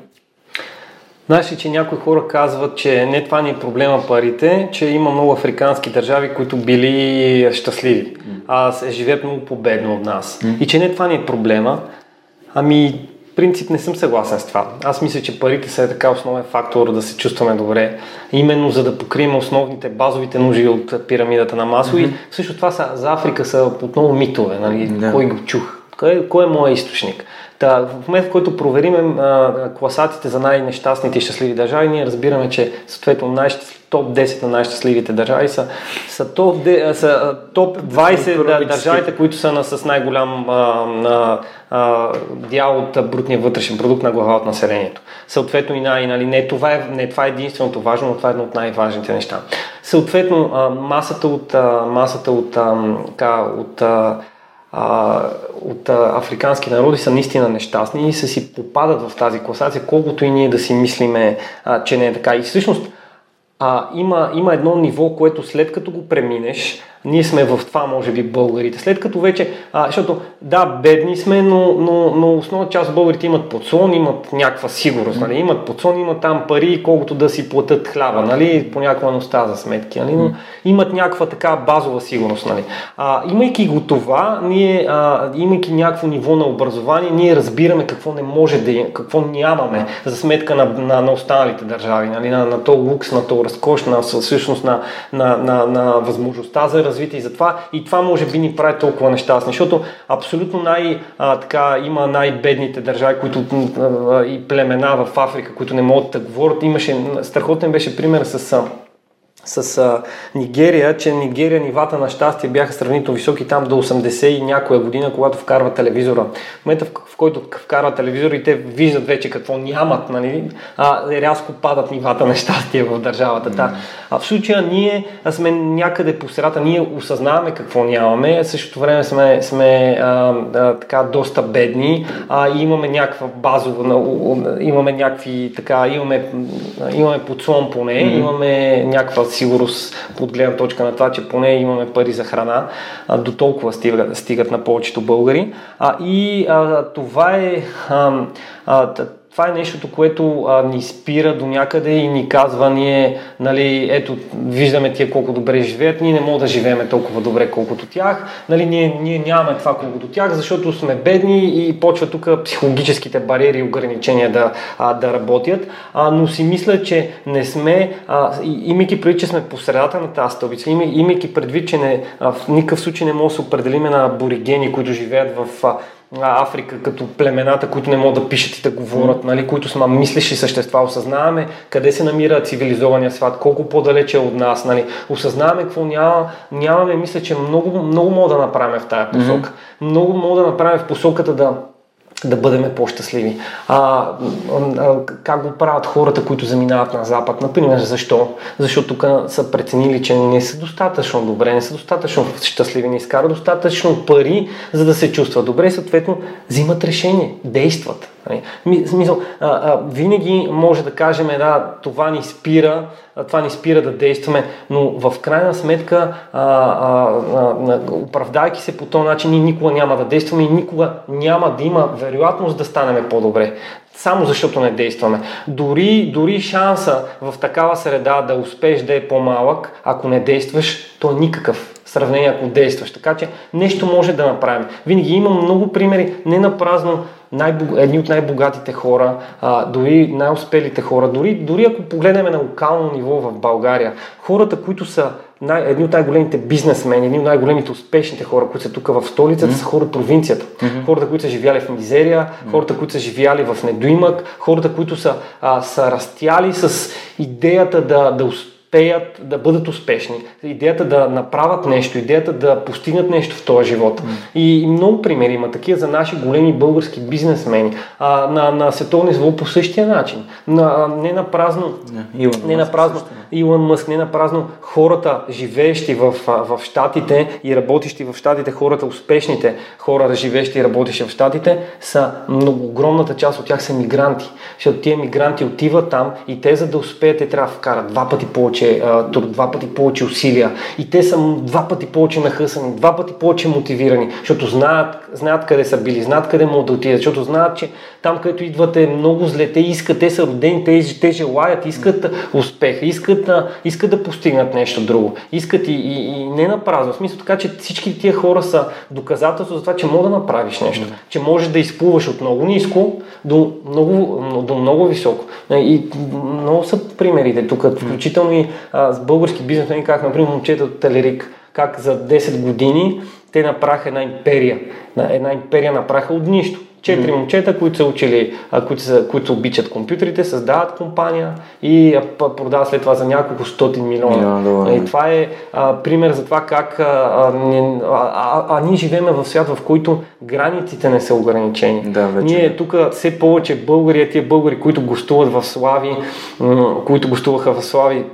Знаеш ли, че някои хора казват, че не това ни е проблема парите, че има много африкански държави, които били щастливи, а се живеят много победно от нас. И че не това ни е проблема. Ами, принцип не съм съгласен с това. Аз мисля, че парите са е така основен фактор да се чувстваме добре, именно за да покрием основните базовите нужди от пирамидата на Маслоу. Mm-hmm. И всъщност това са, за Африка са отново митове. Нали? Yeah. Кой го чух? Кой, кой е моят източник? Та, в момента, в който проверим класациите за най-нещастните и щастливи държави, ние разбираме, че съответно топ десет на най-щастливите държави са, са, топ, де, са топ двайсет да, държавите, които са на, с най-голям а, на, а, дял от брутния вътрешен продукт на глава от населението. Съответно и най- нали, не, това е, не това е единственото важно, но това е едно от най-важните неща. Съответно а, масата от, а, масата от, а, ка, от а, А, от а, африкански народи са наистина нещастни и се си попадат в тази класация, колкото и ние да си мислиме, а, че не е така. И всъщност а, има, има едно ниво, което след като го преминеш, ние сме в това, може би, българите. След като вече, а, защото да, бедни сме, но, но, но основна част от българите имат подслон, имат някаква сигурност, нали? Имат подслон, имат там пари, колкото да си платят хляба, нали? По някаква носта за сметки, нали? Но имат някаква така базова сигурност, нали? А, имайки го това, ние, а, имайки някакво ниво на образование, ние разбираме какво не може да имаме, какво нямаме за сметка на, на, на останалите държави, нали? На, на то лукс, на то разкош, на всъщност на, на, на, на възможността за развитие и затова и това може би ни прави толкова нещастни, защото абсолютно най, а, така, има най-бедните държави, които а, и племена в Африка, които не могат да говорят. Имаше, страхотен беше пример с а, с а, Нигерия, че Нигерия нивата на щастие бяха сравнително високи там до осемдесет и някоя година, когато вкарва телевизора. В момента, в който вкарва телевизора и те виждат вече какво нямат, нали, а, рязко падат нивата на щастие в държавата. Mm-hmm. Да. А в случая ние сме някъде по средата, ние осъзнаваме какво нямаме, в същото време сме, сме а, а, така доста бедни а, и имаме някаква базова, имаме някакви така, имаме, имаме подслон поне, mm-hmm. имаме някаква сигурност под гледна точка на това, че поне имаме пари за храна, а, до толкова стигат, стигат на повечето българи. А, и а, това е а, а, това е нещото, което а, ни спира до някъде и ни казва ние, нали, ето, виждаме тия колко добре живеят, ние не можем да живеем толкова добре колкото тях, нали, ние, ние нямаме това колкото тях, защото сме бедни и почва тук психологическите бариери и ограничения да, а, да работят, а, но си мисля, че не сме, а, имайки предвид, че сме по средата на тази стълбица, имайки предвид, че не, а, в никакъв случай не можем да се определиме на аборигени, които живеят в а, Африка, като племената, които не могат да пишат и да говорят, нали, които сме мислещи същества, осъзнаваме къде се намира цивилизования свят, колко по-далече е от нас, нали, осъзнаваме какво няма, нямаме, мисля, че много, много мога да направим в тая посока. Mm-hmm. Много мога да направим в посоката да да бъдем по-щастливи. А, а, как го правят хората, които заминават на Запад? Например, защо? Защото тук са преценили, че не са достатъчно добре, не са достатъчно щастливи, не изкарат достатъчно пари, за да се чувстват добре и съответно взимат решение, действат. Смисъл, винаги може да кажем, да, това ни спира, това ни спира да действаме, но в крайна сметка, а, а, а, оправдайки се по този начин, ние никога няма да действаме и никога няма да има вероятност да станем по-добре. Само защото не действаме. Дори, дори шанса в такава среда да успеш да е по-малък, ако не действаш, то е никакъв сравнение, ако действаш. Така че нещо може да направим. Винаги има много примери, не на празно. Едни от най-богатите хора, а, дори най-успелите хора, дори, дори ако погледнем на локално ниво в България, хората, които са най- едни от най-големите бизнесмени, едни от най-големите успешните хора, които са тук в столицата, mm-hmm. са хора от провинцията. Mm-hmm. Хората, които са живяли в мизерия, mm-hmm. хората, които са живяли в недоимък, хората, които са, а, са растяли с идеята да, да успеят, да бъдат успешни, идеята да направят нещо, идеята да постигнат нещо в този живот. Mm. И много примери има такива за наши големи български бизнесмени, а, на, на световно зло по същия начин. На, не на празно, yeah, Илон Мъск, не на празно хората, живеещи в, в щатите и работещи в щатите, хората, успешните хора, живеещи и работещи в щатите, са много огромната част от тях са мигранти. Защото тия мигранти отиват там и те, за да успеят, те трябва да вкарат два пъти повече труд, два пъти повече усилия и те са два пъти повече нахъсани, два пъти повече мотивирани, защото знаят, знаят къде са били, знаят къде могат да отидат, защото знаят, че там, където идват е много зле, те искат, те са родени, те, те желаят, искат успеха, искат, искат да постигнат нещо друго, искат и, и, и не на празно, в смисъл така, че всички тия хора са доказателство за това, че може да направиш нещо, че можеш да изплуваш от много ниско до много, до много високо и много са примерите тук, включително и с български бизнесмени, как например момчета от Телерик, как за десет години те направиха една империя. Една империя направиха от нищо. Четири момчета, които са учили, които, са, които обичат компютрите, създават компания и продават след това за няколко стотин милиона. Yeah, и това е а, пример за това как а, а, а, а ние живеем в свят, в който границите не са ограничени. Yeah, ние тук все повече българи, тия българи, които гостуват в Слави, м- които гостуваха в Слави,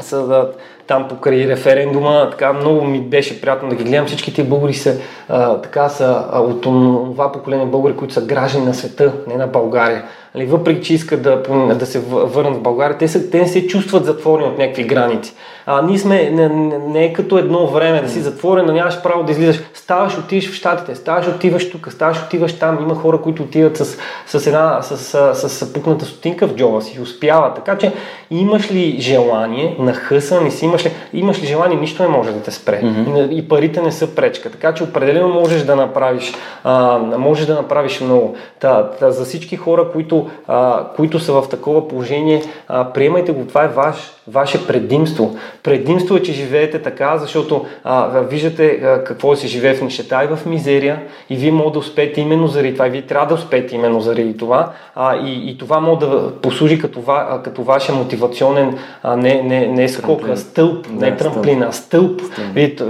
са там покрай референдума, така много ми беше приятно да ги гледам. Всички тези българи са, а, така, са а, от това поколение българи, които са граждани на света, не на България. Али, въпреки че искат да, да се върнат в България, те, са, те не се чувстват затворени от някакви граници. А, ние сме, не, не, не е като едно време да си затворен, но нямаш право да излизаш. Ставаш, отиваш в щатите, ставаш, отиваш тук, ставаш, отиваш там. Има хора, които отиват с, с една с, с, с, с пукната стотинка в джоба си, успяват. Така че имаш ли желание, нахъсан и си имаш ли, имаш ли желание, нищо не може да те спре. Mm-hmm. И, и парите не са пречка. Така че определено можеш да направиш, а, можеш да направиш много. Та, та, за всички хора, които А, които са в такова положение, а, приемайте го, това е ваш, ваше предимство. Предимство е, че живеете така, защото а, виждате а, какво се живее в нищета и в мизерия и вие може да успеете именно заради това и вие трябва да успеете именно заради това а, и, и това може да послужи като, а, като ваше мотивационен а, не, не, не скок, а стълб, не трамплина, стълб. стълб.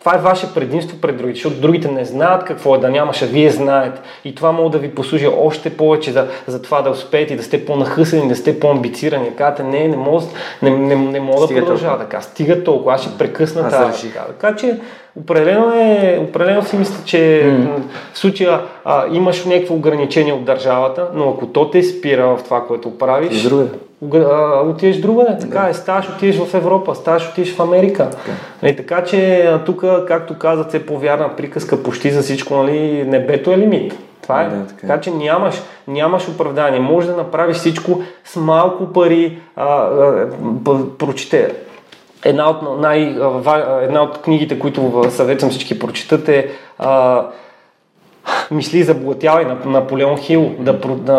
Това е ваше предимство пред другите, защото другите не знаят какво е да нямаш, а вие знаете. И това може да ви послужи още повече за, за това да успеете, да сте по-нахъсани, да сте по-амбицирани. Казвате, не, не мога не, не, не да продължава така. Стига толкова, аз ще прекъсна тази. Така че определено, е, определено си мисля, че mm. в случая а, имаш някакво ограничение от държавата, но ако то те спира в това, което правиш, друга. А, отидеш другаде. Така да. е, ставаш, отидеш в Европа, ставаш, отидеш в Америка. Да. Е, така че тук, както казах, е повярна приказка почти за всичко, нали, небето е лимит. Това е. Да, така. така че нямаш, нямаш оправдание. Може да направиш всичко с малко пари. А, а, прочете. Една от, най, една от книгите, които съветвам всички прочитат е а, Мисли за блатявай на Наполеон Хил, да,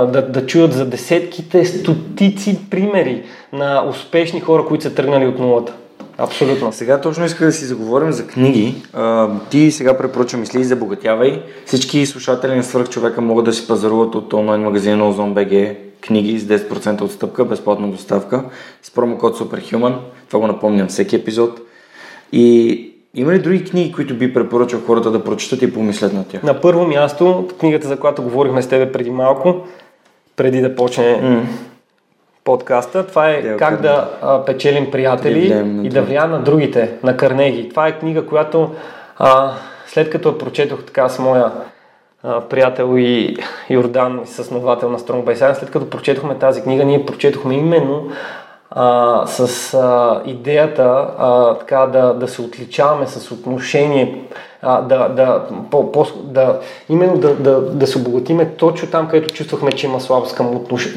да, да чуят за десетките, стотици примери на успешни хора, които са тръгнали от нулата. Абсолютно. Сега точно иска да си заговорим за книги. А, ти сега препоръчвам Мисли и забогатявай. Всички слушатели на Свръхчовека могат да си пазаруват от онлайн магазина на Озон БГ книги с десет процента отстъпка, безплатна доставка с промокод SUPERHUMAN. Това го напомням всеки епизод. И има ли други книги, които би препоръчал хората да прочитат и помислят на тях? На първо място, книгата, за която говорихме с тебе преди малко, преди да почне mm. подкаста, това е Дейл Как да а, печелим приятели и да влияем на другите, на Карнеги. Това е книга, която а, след като я прочетох така с моя а, приятел и Йордан, съсновател на Strong by Science, след като прочетохме тази книга, ние прочетохме именно А, с а, идеята а, така, да, да се отличаваме с отношение, а, да, да, по, по, да, именно да, да, да се обогатиме точно там, където чувствахме, че има слабост към отнош...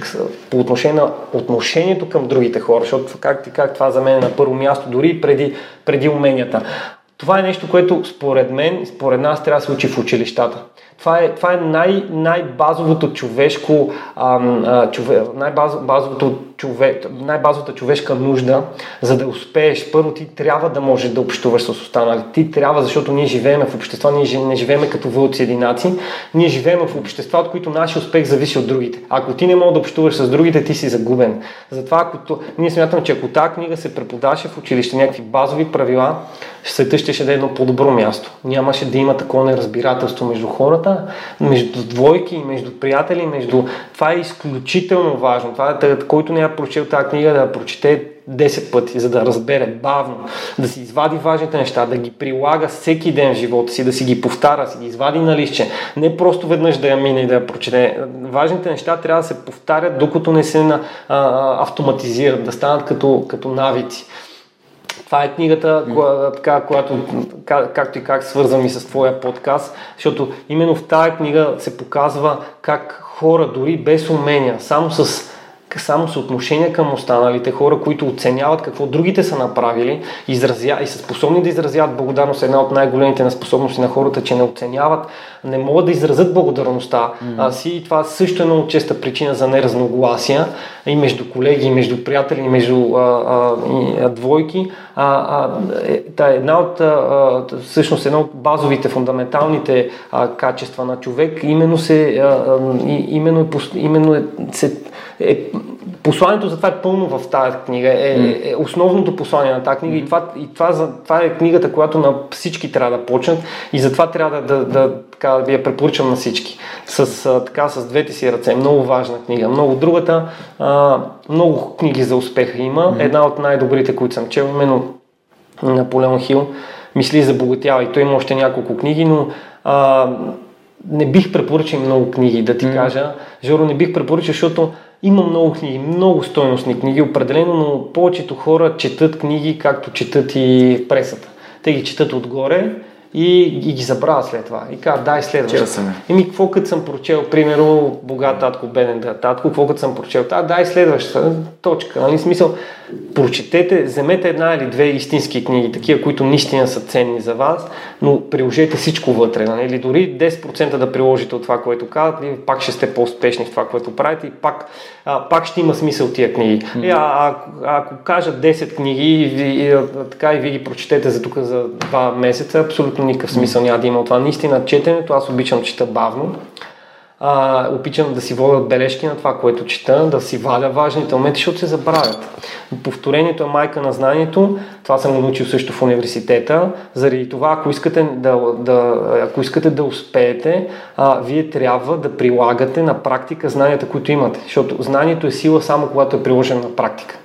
по отношение на отношението към другите хора, защото как ти как това за мен е на първо място, дори преди, преди уменията. Това е нещо, което според мен, според нас трябва да се учи в училищата. Това е, това е най, най-базовото човешко, ам, а, чове, най-базовото чове, най-базовата човешка нужда, за да успееш. Първо ти трябва да можеш да общуваш с останали. Ти трябва, защото ние живеем в общество, ние не живеем като вълци единаци, ние живеем в общества, от които нашия успех зависи от другите. Ако ти не можеш да общуваш с другите, ти си загубен. Затова ако... ние смятам, че ако тази книга се преподаваше в училище някакви базови правила, светът ще да е едно по-добро място. Нямаше да има такова неразбирателство между хората, между двойки, между приятели, между... Това е изключително важно. Това е, който не е прочел тази книга, да прочете десет пъти, за да разбере бавно, да си извади важните неща, да ги прилага всеки ден в живота си, да си ги повтаря, си ги извади на листче. Не просто веднъж да я мине и да я прочете. Важните неща трябва да се повтарят, докато не се а, а, автоматизират, да станат като, като навици. Това е книгата, коя, така, която, как, както и как свързвам и с твоя подкаст, защото именно в тази книга се показва как хора дори без умения, само с само съотношение към останалите хора, които оценяват какво другите са направили изразя... и са способни да изразяват благодарност. Една от най-големите неспособности на хората, че не оценяват, не могат да изразят благодарността mm-hmm. си, и това също е много честа причина за неразногласия и между колеги, и между приятели, и между а, а, и, а, двойки. А, а, е, една от, а, всъщност една от базовите, фундаменталните а, качества на човек именно се а, именно, именно е, се е, посланието за това е пълно в тази книга, е, е основното послание на тази книга, и, това, и това, това е книгата, която на всички трябва да почнат, и затова трябва да, да, да, така, да ви я препоръчам на всички. С, а, така, с двете си ръце. Много важна книга. Много другата, а, много книги за успеха има. Една от най-добрите, които съм чел, именно Наполеон Хил, "Мисли за богатява", и той има още няколко книги, но а, не бих препоръчал много книги, да ти mm. кажа. Жоро, не бих препоръчал, защото има много книги, много стойностни книги, определено, но повечето хора четат книги, както четат и пресата. Те ги четат отгоре и, и ги забравят след това. И казват, дай следващата. Еми, какво като съм прочел, примерно, "Богат татко, беден татко", какво като съм прочел, а, дай следващата, точка. Нали? Смисъл, прочетете, вземете една или две истински книги, такива, които наистина са ценни за вас, но приложете всичко вътре. Нали? Или дори десет процента да приложите от това, което казват, и пак ще сте по-успешни в това, което правите, и пак, а, пак ще има смисъл тия книги. Mm-hmm. А, а, а, ако кажат десет книги и, и, и, така, и ви ги прочетете за тук за два месеца, абсолютно никакъв смисъл няма да има от това. Наистина, четенето, аз обичам чета бавно. А, обичам да си водя бележки на това, което чета, да си валя важните моменти, защото се забравят. Повторението е майка на знанието. Това съм го научил също в университета. Заради това, ако искате да, да, ако искате да успеете, а, вие трябва да прилагате на практика знанията, които имате. Защото знанието е сила само когато е приложено на практика.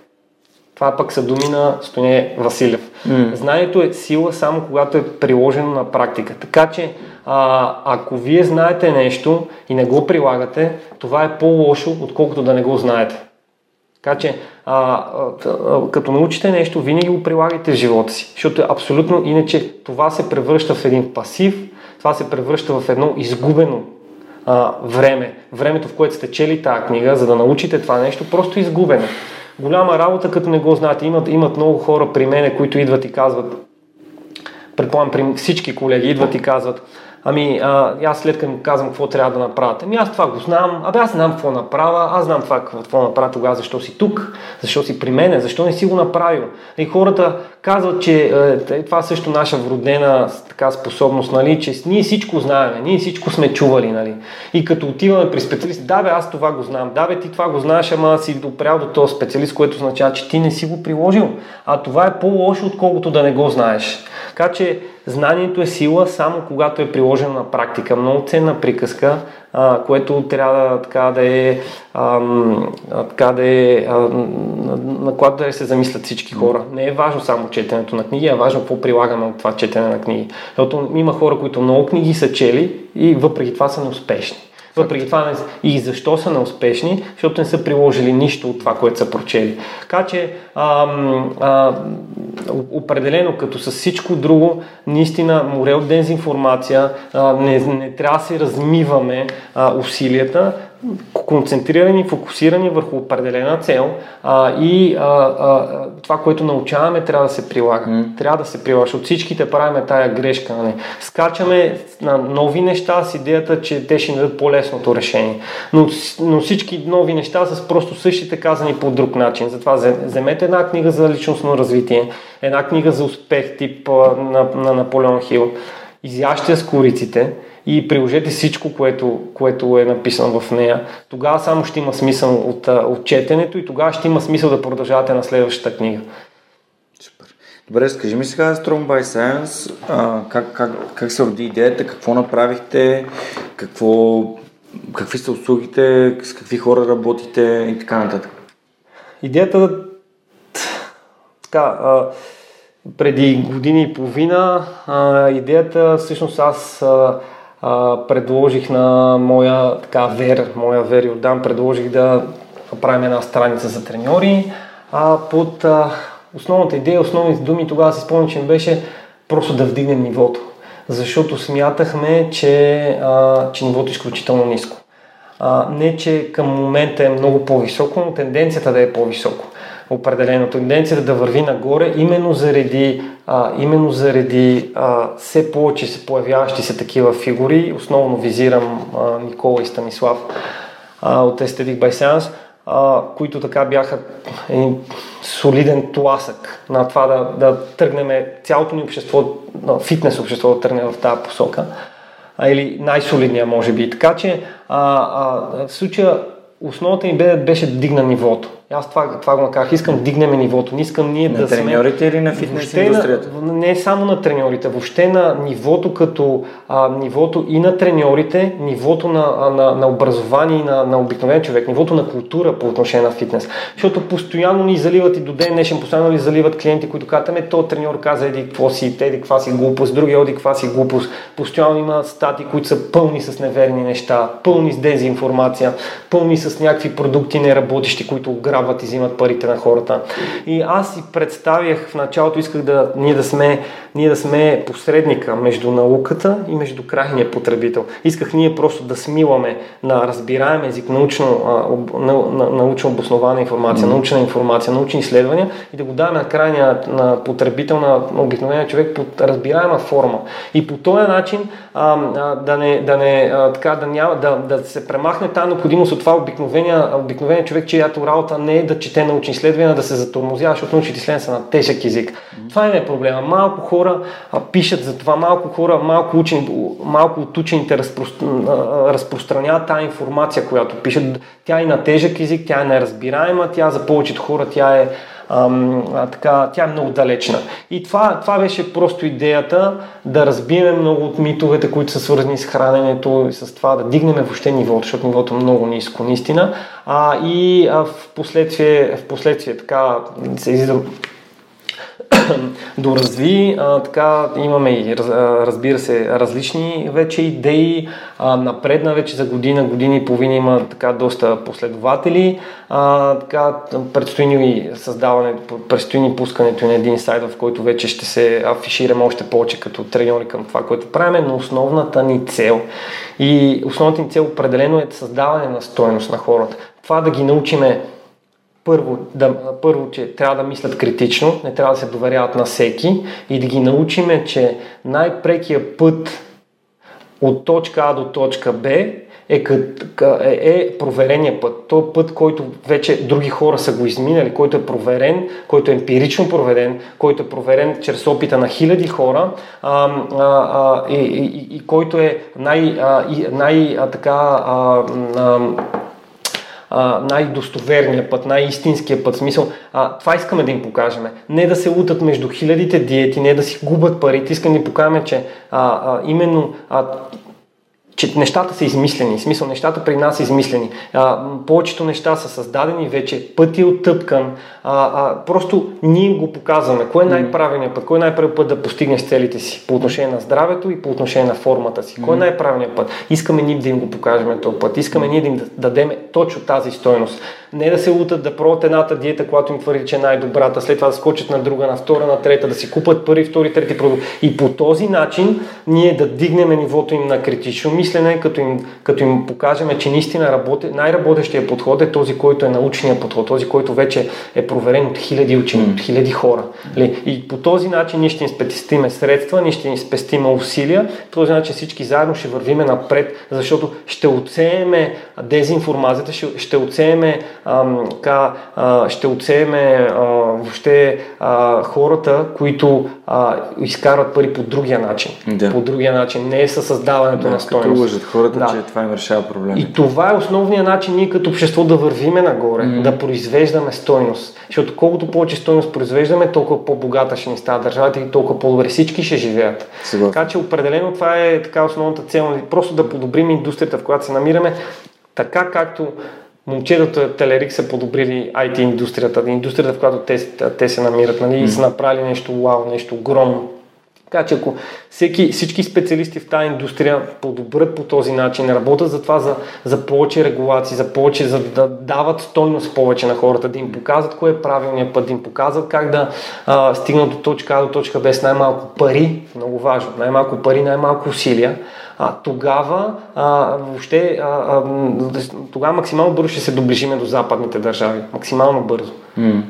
Това пък са думи на Стоне Василев. Mm. Знанието е сила само когато е приложено на практика. Така че А, ако вие знаете нещо и не го прилагате, това е по-лошо, отколкото да не го знаете. Така че, а, а, като научите нещо, винаги го прилагайте в живота си, защото абсолютно иначе това се превръща в един пасив, това се превръща в едно изгубено а, време. Времето, в което сте чели тази книга, за да научите това нещо, просто изгубено. Голяма работа, като не го знаете. Имат, имат много хора при мене, които идват и казват, предполагам при всички колеги, идват и казват, ами, а, аз след като казвам какво трябва да направя, ами аз това го знам, абе аз знам какво направя, аз знам това какво направя, тогава защо си тук, защо си при мене, защо не си го направил. И хората казват, че е, това също наша вродена така способност, нали, че ние всичко знаем, ние всичко сме чували, нали. И като отиваме при специалист, да бе, аз това го знам, да бе, ти това го знаеш, ама си допрял до този специалист, което означава, че ти не си го приложил, а това е по-лошо, отколкото да не го знаеш. Така че знанието е сила само когато е приложено на практика. Много ценна приказка, а, което трябва така да е, а, така да е а, на която да се замислят всички хора. Не е важно само четенето на книги, а важно какво прилагаме от това четене на книги. Защото има хора, които много книги са чели и въпреки това са неуспешни. Въпреки това и защо са неуспешни, защото не са приложили нищо от това, което са прочели. Така че ам, а, определено, като с всичко друго, наистина море от дезинформация, а, не, не трябва да се размиваме а, усилията, концентрирани, фокусирани върху определена цел, а, и а, а, това, което научаваме, трябва да се прилага. Mm. Трябва да се прилага, защото всичките правиме тая грешка. Не? Скачаме на нови неща с идеята, че те ще ни дадат по-лесното решение. Но, но всички нови неща са просто същите казани по друг начин. Затова вземете една книга за личностно развитие, една книга за успех тип на, на Наполеон Хил, "Изящия с кориците", и приложете всичко, което, което е написано в нея. Тогава само ще има смисъл от, от четенето, и тогава ще има смисъл да продължавате на следващата книга. Супер. Добре, скажи ми сега, Strong by Science, а, как, как, как се роди идеята, какво направихте, какво, какви са услугите, с какви хора работите и така нататък? Идеята, така, а, преди година и половина, а, идеята, всъщност аз а, предложих на моя така вер, моя вер Йордан, предложих да направим една страница за треньори. А под а, основната идея, основните думи, тогава си спомням, че беше просто да вдигнем нивото. Защото смятахме, че, а, че нивото е изключително ниско. А, не, че към момента е много по-високо, но тенденцията да е по-високо. Определено тенденцията да върви нагоре, именно заради, а, именно заради а, все повече се появяващи се такива фигури. Основно визирам а, Никола и Станислав а, от Esthetic by Science, а, които така бяха е, солиден тласък на това да, да тръгнем цялото ни общество, фитнес общество да тръгне в тази посока. А, или най-солидния може би. Така че а, а, в случая основната ми бе, беше да дигна нивото. Аз това, това го накарах. Искам да дигнем нивото. Не искам ние на да сме... На треньорите или на фитнес индустрията? На, не само на треньорите. Въобще на нивото като а, нивото и на треньорите, нивото на, а, на, на образование и на, на обикновен човек, нивото на култура по отношение на фитнес. Защото постоянно ни заливат и до ден днешен, постоянно ни заливат клиенти, които казваме, то треньор каза еди какво си, еди каква си глупост, другия еди каква си глупост. Постоянно има статии, които са пълни с неверни неща, пълни с дезинформация, пълни с някакви продукти неработещи, които грабват и взимат парите на хората. И аз си представях в началото, исках да ние да сме, ние да сме посредника между науката и между крайния потребител. Исках ние просто да смиламе на разбираем език, научно, научно обоснована информация, научна информация, научни изследвания и да го даваме на крайния на потребител, на обикновения човек под разбираема форма. И по този начин а, а, да, не, да, не, а, така, да, няма, да, да се премахне тази необходимост от това обикновения, обикновения човек, чиято работа не е да чете научни изследвания, да се затормозява, защото научните изследвания са на тежък език. Mm-hmm. Това им е проблема. Малко хора а, пишат за това, малко хора, малко, учени, малко от учените разпро... разпространяват тази информация, която пишат. Тя е на тежък език, тя е неразбираема, тя за повечето хора тя е Ам, а, така, тя е много далечна. И това, това беше просто идеята да разбием много от митовете, които са свързани с храненето и с това да дигнем въобще нивото, защото нивото е много ниско, наистина. А, и а, в последствие, в последствие така се изидам доразви, а, така имаме и разбира се различни вече идеи, а, напредна вече за година, година и половина има така доста последователи, а, така предстои ни създаването, предстои ни пускането на един сайт, в който вече ще се афишираме още повече като треньори към това, което правим, но основната ни цел и основната ни цел определено е създаване на стойност на хората. Това да ги научиме Първо, да, първо, че трябва да мислят критично, не трябва да се доверяват на всеки и да ги научиме, че най-прекия път от точка А до точка Б е, е, е проверения път. Той път, който вече други хора са го изминали, който е проверен, който е емпирично проверен, който е проверен чрез опита на хиляди хора а, а, а, и, и, и, и който е най, а, и, най а, така... А, а, най-достоверния път, най-истинския път, смисъл. А, това искаме да им покажем. Не да се лутат между хилядите диети, не да си губят парите. Искам да им покажем, че а, а, именно а, че нещата са измислени. Смисъл, нещата при нас са измислени. А, повечето неща са създадени вече. Пътят е оттъпкан. А, а, просто ние го показваме. Кой е най-правилният път? Кой е най-правилният път да постигнеш целите си? По отношение на здравето и по отношение на формата си. Кой е най-правилният път? Искаме ние да им го покажем този път. Искаме ние да им дадем точно тази стойност. Не да се лутат, да пробват едната диета, която им твърди, че е най-добрата, след това да скочат на друга, на втора, на трета, да си купат първи, втори, трети продукт. И по този начин ние да дигнем нивото им на критично мислене, като им, като им покажем, че наистина работе, най-работещия подход е този, който е научният подход, този, който вече е проверен от хиляди учени, от хиляди хора. И по този начин ние ще им спестиме средства, ние ще им спестиме усилия, по този начин всички заедно ще вървиме напред, защото ще отсееме дезинформацията, ще, ще отсееме Ам, ка, а, ще отсееме а, въобще а, хората, които а, изкарват пари по другия начин. Да. По другия начин. Не е със създаването да, на стойност. Като лъжат хората, да. Че това им решава проблема. И това е основният начин ние като общество да вървиме нагоре, mm-hmm. да произвеждаме стойност. Защото колкото повече стойност произвеждаме, толкова по-богата ще ни става държавата и толкова по-добре всички ще живеят. Сега. Така че определено това е така основната цел. Просто да подобрим индустрията, в която се намираме, така както момчетата от Телерик са подобрили ай ти индустрията, индустрията в която те, те се намират, нали, mm. и са направили нещо вау, нещо огромно. Така че ако всеки, всички специалисти в тази индустрия подобрят по този начин, работят за това, за, за повече регулации, за повече, за да дават стойност повече на хората, да им показват кое е правилният път, да им показват как да а, стигнат до точка А до точка Б с най-малко пари, много важно, най-малко пари, най-малко усилия. А, тогава а, въобще а, а, тогава максимално бързо ще се доближиме до западните държави. Максимално бързо. Mm.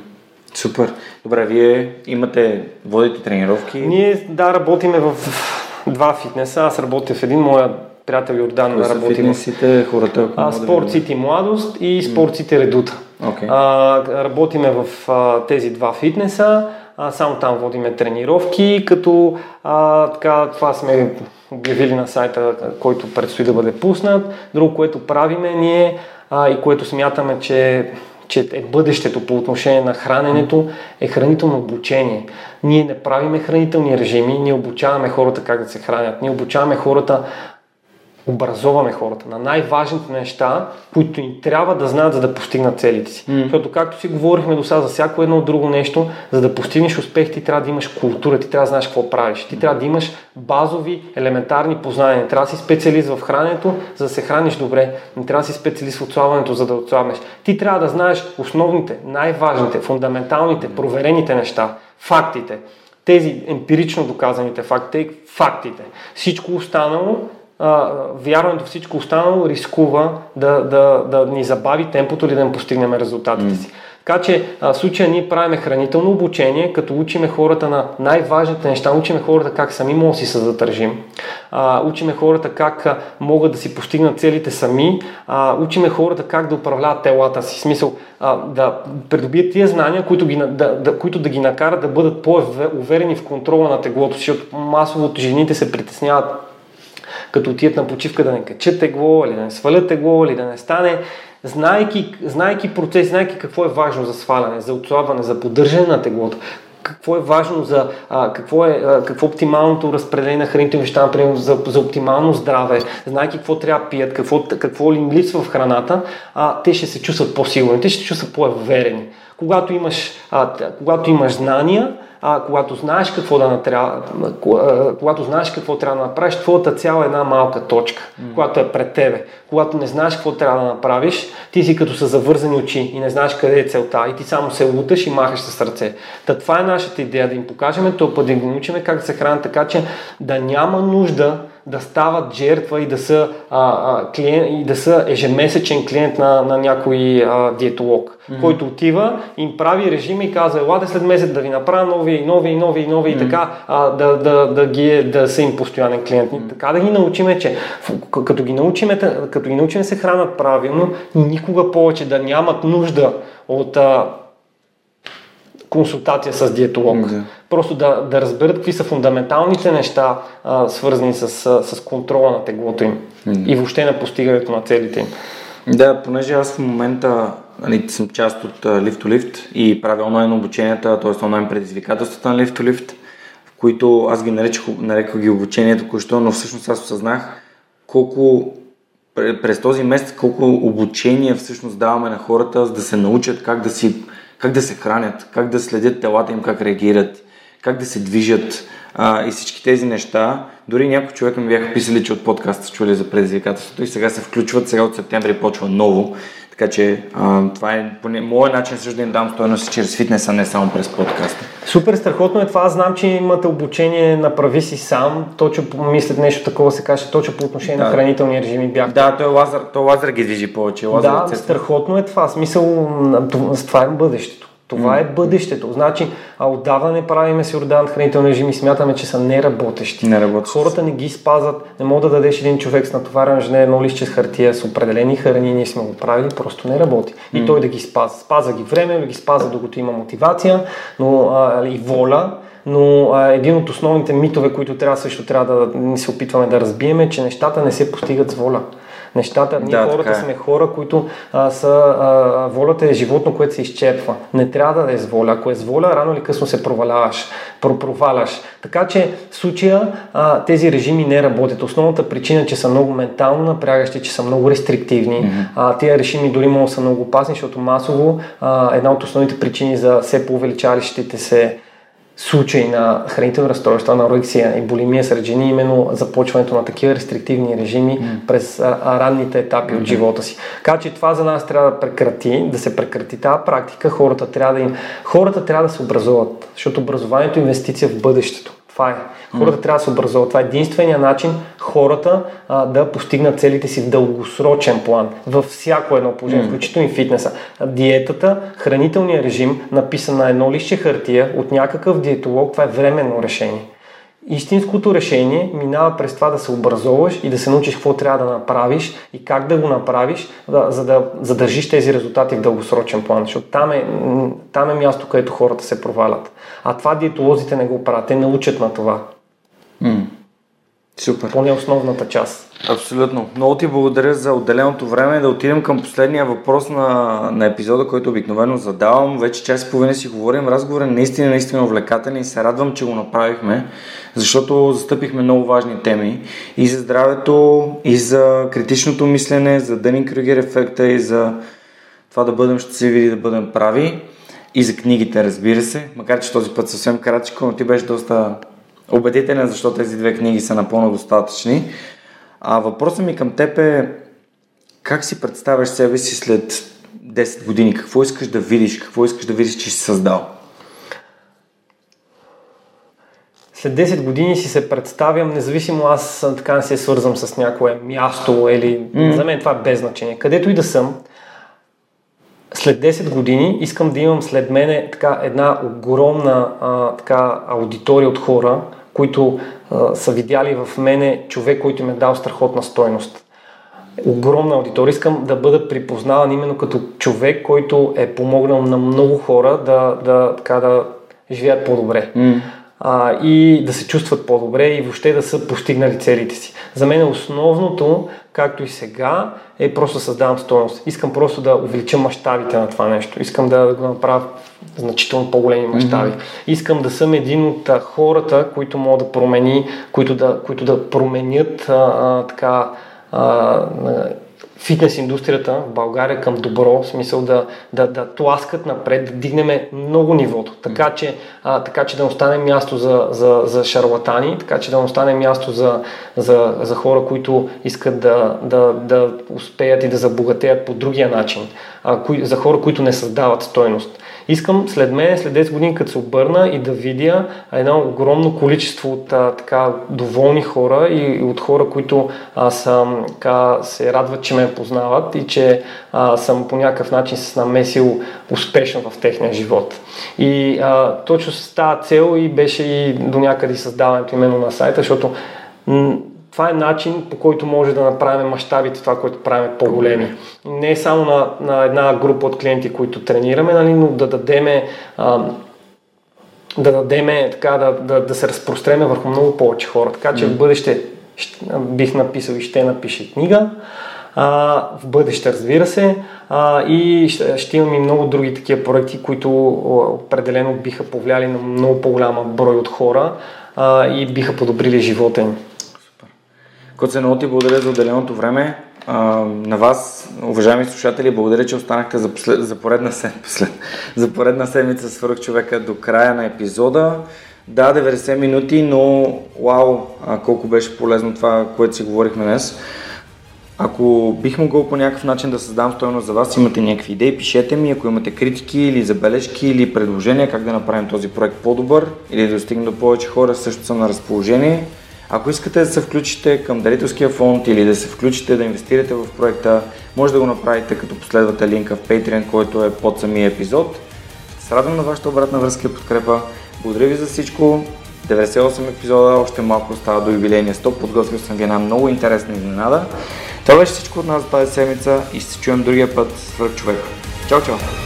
Супер. Добре, вие имате, водите тренировки? Ние, да, работиме в два фитнеса. Аз работя в един, моя приятел Йордан работи в фитнесите, хората, а, Спорт Сити Младост и Спорт Сити Редута. Okay. А, работиме в а, тези два фитнеса. А, само там водиме тренировки, като а, така, това сме обявили на сайта, който предстои да бъде пуснат. Друго, което правиме ние а, и което смятаме, че че е бъдещето по отношение на храненето, е хранително обучение. Ние не правиме хранителни режими, ние обучаваме хората как да се хранят, ние обучаваме хората, образоваме хората на най-важните неща, които ни трябва да знаят, за да постигнат целите си. Mm. Защото както си говорихме до сега за всяко едно друго нещо, за да постигнеш успех, ти трябва да имаш култура, ти трябва да знаеш какво правиш, ти трябва да имаш базови, елементарни познания. Не трябва да си специалист в храненето, за да се храниш добре, не трябва да си специалист в отслабването, за да отслабнеш. Ти трябва да знаеш основните, най-важните, фундаменталните, проверените неща, фактите, тези емпирично доказаните факти, фактите. Всичко останало, Uh, вярването, всичко останало рискува да, да, да ни забави темпото или да не постигнем резултатите си. Mm. Така че в случая ние правиме хранително обучение, като учиме хората на най-важните неща, учиме хората как сами могат да си се задържим, uh, учиме хората как uh, могат да си постигнат целите сами, uh, учиме хората как да управляват телата си, в смисъл uh, да придобият тия знания, които, ги, да, да, които да ги накарат да бъдат по-уверени в контрола на теглото си, защото масово жените се притесняват като отият на почивка да не качат тегло, или да не свалят тегло, или да не стане, знайки, знайки процес, знайки какво е важно за сваляне, за отслабване, за поддържане на теглото, какво е важно за а, какво е а, какво оптималното разпределение на хранителни вещества, например, за, за оптимално здраве, знайки какво трябва да пият, какво, какво им липсва в храната, а, те ще се чувстват по-сигурни, те ще се чувстват по-уверени. Когато имаш, а, когато имаш знания, А, когато знаеш какво да натря... когато знаеш какво трябва да направиш, твоята цяло е една малка точка, mm. която е пред тебе. Когато не знаеш какво трябва да направиш, ти си като са завързани очи и не знаеш къде е целта и ти само се луташ и махаш със сърце. Та това е нашата идея, да им покажем този път, да им научим как да се хранят, така че да няма нужда да стават жертва и да са, а, а, клиент, и да са ежемесечен клиент на, на някой а, диетолог, mm-hmm. който отива, им прави режим и казва, елате след месец да ви направя нови и нови и нови и нови mm-hmm. и така, а, да, да, да, ги, да са им постоянен клиент. Mm-hmm. Така да ги научиме, че като ги научиме, като ги научиме се хранят правилно, никога повече да нямат нужда от а, консултация с диетолог. Mm-hmm. Просто да, да разберат какви са фундаменталните неща, а, свързани с, с контрола на теглото им mm-hmm. и въобще на постигането на целите им. Да, понеже аз в момента нали, съм част от Lift to Lift и правя онлайн обученията, т.е. онлайн предизвикателствата на Lift to Lift, в които аз ги наречах, нареках ги обучение току-що, но всъщност аз осъзнах колко през този месец колко обучение всъщност даваме на хората, за да се научат как да си как да се хранят, как да следят телата им, как реагират, как да се движат а, и всички тези неща. Дори някои човека ми бяха писали, че от подкаста чули за предизвикателството и сега се включват, сега от септември почва ново. Така че а, това е моят начин също да им дам стойност чрез фитнеса, не само през подкаста. Супер страхотно е това. Аз знам, че имате обучение направи си сам. Точно помислят нещо такова се каже, точно по отношение да. На хранителни режими бях. Да, той лазър, той лазър ги движи повече. Лазър да, цест... страхотно е това. Смисъл, това е бъдещето. Това е бъдещето. Значи, а отдаване правиме с Йордан хранителни режими, смятаме, че са неработещи. неработещи. Хората не ги спазват, не мога да дадеш един човек с натоварен жневно лище с хартия с определени храни, ние сме го правили, просто не работи. И м-м. той да ги спазва. Спазва ги време, да ги спазва, докато има мотивация, но а, и воля. Но а, един от основните митове, които трябва също трябва да ни се опитваме да разбием, е, че нещата не се постигат с воля. Нещата, ние да, хората е. сме хора, които а, са, а, волята е животно, което се изчерпва. Не трябва да е с воля. Ако е с воля, рано или късно се проваляваш, пропроваляш. Така че в случая а, тези режими не работят. Основната причина е, че са много ментално напрягащи, че са много рестриктивни. Mm-hmm. А, тези режими дори могат да са много опасни, защото масово а, една от основните причини за все по-увеличаващите се случаи на хранителни разстройства, анорексия и булимия сред жени, именно започването на такива рестриктивни режими mm. през ранните етапи mm-hmm. от живота си. Така че това за нас трябва да прекрати, да се прекрати тази практика, хората трябва да им... хората трябва да се образуват, защото образованието е инвестиция в бъдещето. Това е. Хората mm. трябва да се образуват. Това е единственият начин хората а, да постигнат целите си в дългосрочен план. Във всяко едно положение, mm. включително и фитнеса. Диетата, хранителният режим, написан на едно листче хартия от някакъв диетолог, това е временно решение. Истинското решение минава през това да се образоваш и да се научиш какво трябва да направиш и как да го направиш, да, за да задържиш тези резултати в дългосрочен план, защото там е, там е място, където хората се провалят. А това диетолозите не го правят, те научат на това. Mm. Супер. Поне основната част. Абсолютно. Много ти благодаря за отделеното време. Да отидем към последния въпрос на, на епизода, който обикновено задавам. Вече час и половина си говорим. Разговорът е наистина, наистина увлекателен и се радвам, че го направихме, защото застъпихме много важни теми и за здравето, и за критичното мислене, за Дънинг-Крюгер ефекта и за това да бъдем щастливи, да бъдем прави и за книгите, разбира се. Макар, че този път съвсем кратичко, но ти беше доста... убедителен, защото тези две книги са напълно достатъчни. А въпросът ми към теб е: как си представяш себе си след десет години? Какво искаш да видиш? Какво искаш да видиш, че си създал? След десет години си се представям, независимо аз така не се свързвам с някое място или... Mm. За мен това е без значение. Където и да съм, след десет години искам да имам след мене така една огромна а, така, аудитория от хора, които а, са видяли в мене човек, който им е дал страхотна стойност. Огромна аудитория. Искам да бъда припознаван именно като човек, който е помогнал на много хора да, да, така, да живеят по-добре. Mm. А, и да се чувстват по-добре и въобще да са постигнали целите си. За мен основното, както и сега, е просто да създавам стойност. Искам просто да увелича мащабите на това нещо. Искам да го направя значително по-големи мащаби. Mm-hmm. Искам да съм един от а, хората, които могат да промени, които да, които да променят а, а, така а, фитнес индустрията в България към добро, в смисъл да, да, да тласкат напред, да дигнем много нивото, така че, а, така, че да остане място за, за, за шарлатани, така че да остане място за, за, за хора, които искат да, да, да успеят и да забогатеят по другия начин, а, кои, за хора, които не създават стойност. Искам след мен, след десет години, като се обърна и да видя едно огромно количество от а, така доволни хора и, и от хора, които а, съм, така, се радват, че ме познават и че а, съм по някакъв начин се намесил успешно в техния живот. И а, точно с тази цел и беше и до някъде създаването именно на сайта, защото м- това е начин, по който може да направим мащабите, това, което правим, по-големи. Не само на, на една група от клиенти, които тренираме, нали, но да дадеме, а, да, дадеме така, да, да, да се разпростреме върху много повече хора. Така че mm. в бъдеще ще, бих написал и ще напиша книга. А, в бъдеще, разбира се. А, и ще, ще имам и много други такива проекти, които определено биха повлияли на много по-голяма брой от хора а, и биха подобрили живота им. Коце, много ти благодаря за отделеното време. А, на вас, уважаеми слушатели, благодаря, че останахте за, послед, за, поредна, след, за поредна седмица свърх човека до края на епизода. Да, деветдесет минути, но вау, а, колко беше полезно това, което си говорихме днес. Ако бих могъл по някакъв начин да създам стойност за вас, имате някакви идеи, пишете ми. Ако имате критики или забележки или предложения как да направим този проект по-добър или да достигнем до повече хора, също съм на разположение. Ако искате да се включите към дарителския фонд или да се включите да инвестирате в проекта, може да го направите като последвате линка в Patreon, който е под самия епизод. Ще се радвам на вашата обратна връзка и подкрепа. Благодаря ви за всичко. деветдесет и осем епизода, още малко остава до юбилейния сто. Подготвил съм ви една много интересна изненада. Това беше всичко от нас за тази седмица и ще се чуем другия път свърх човек. Чао, чао!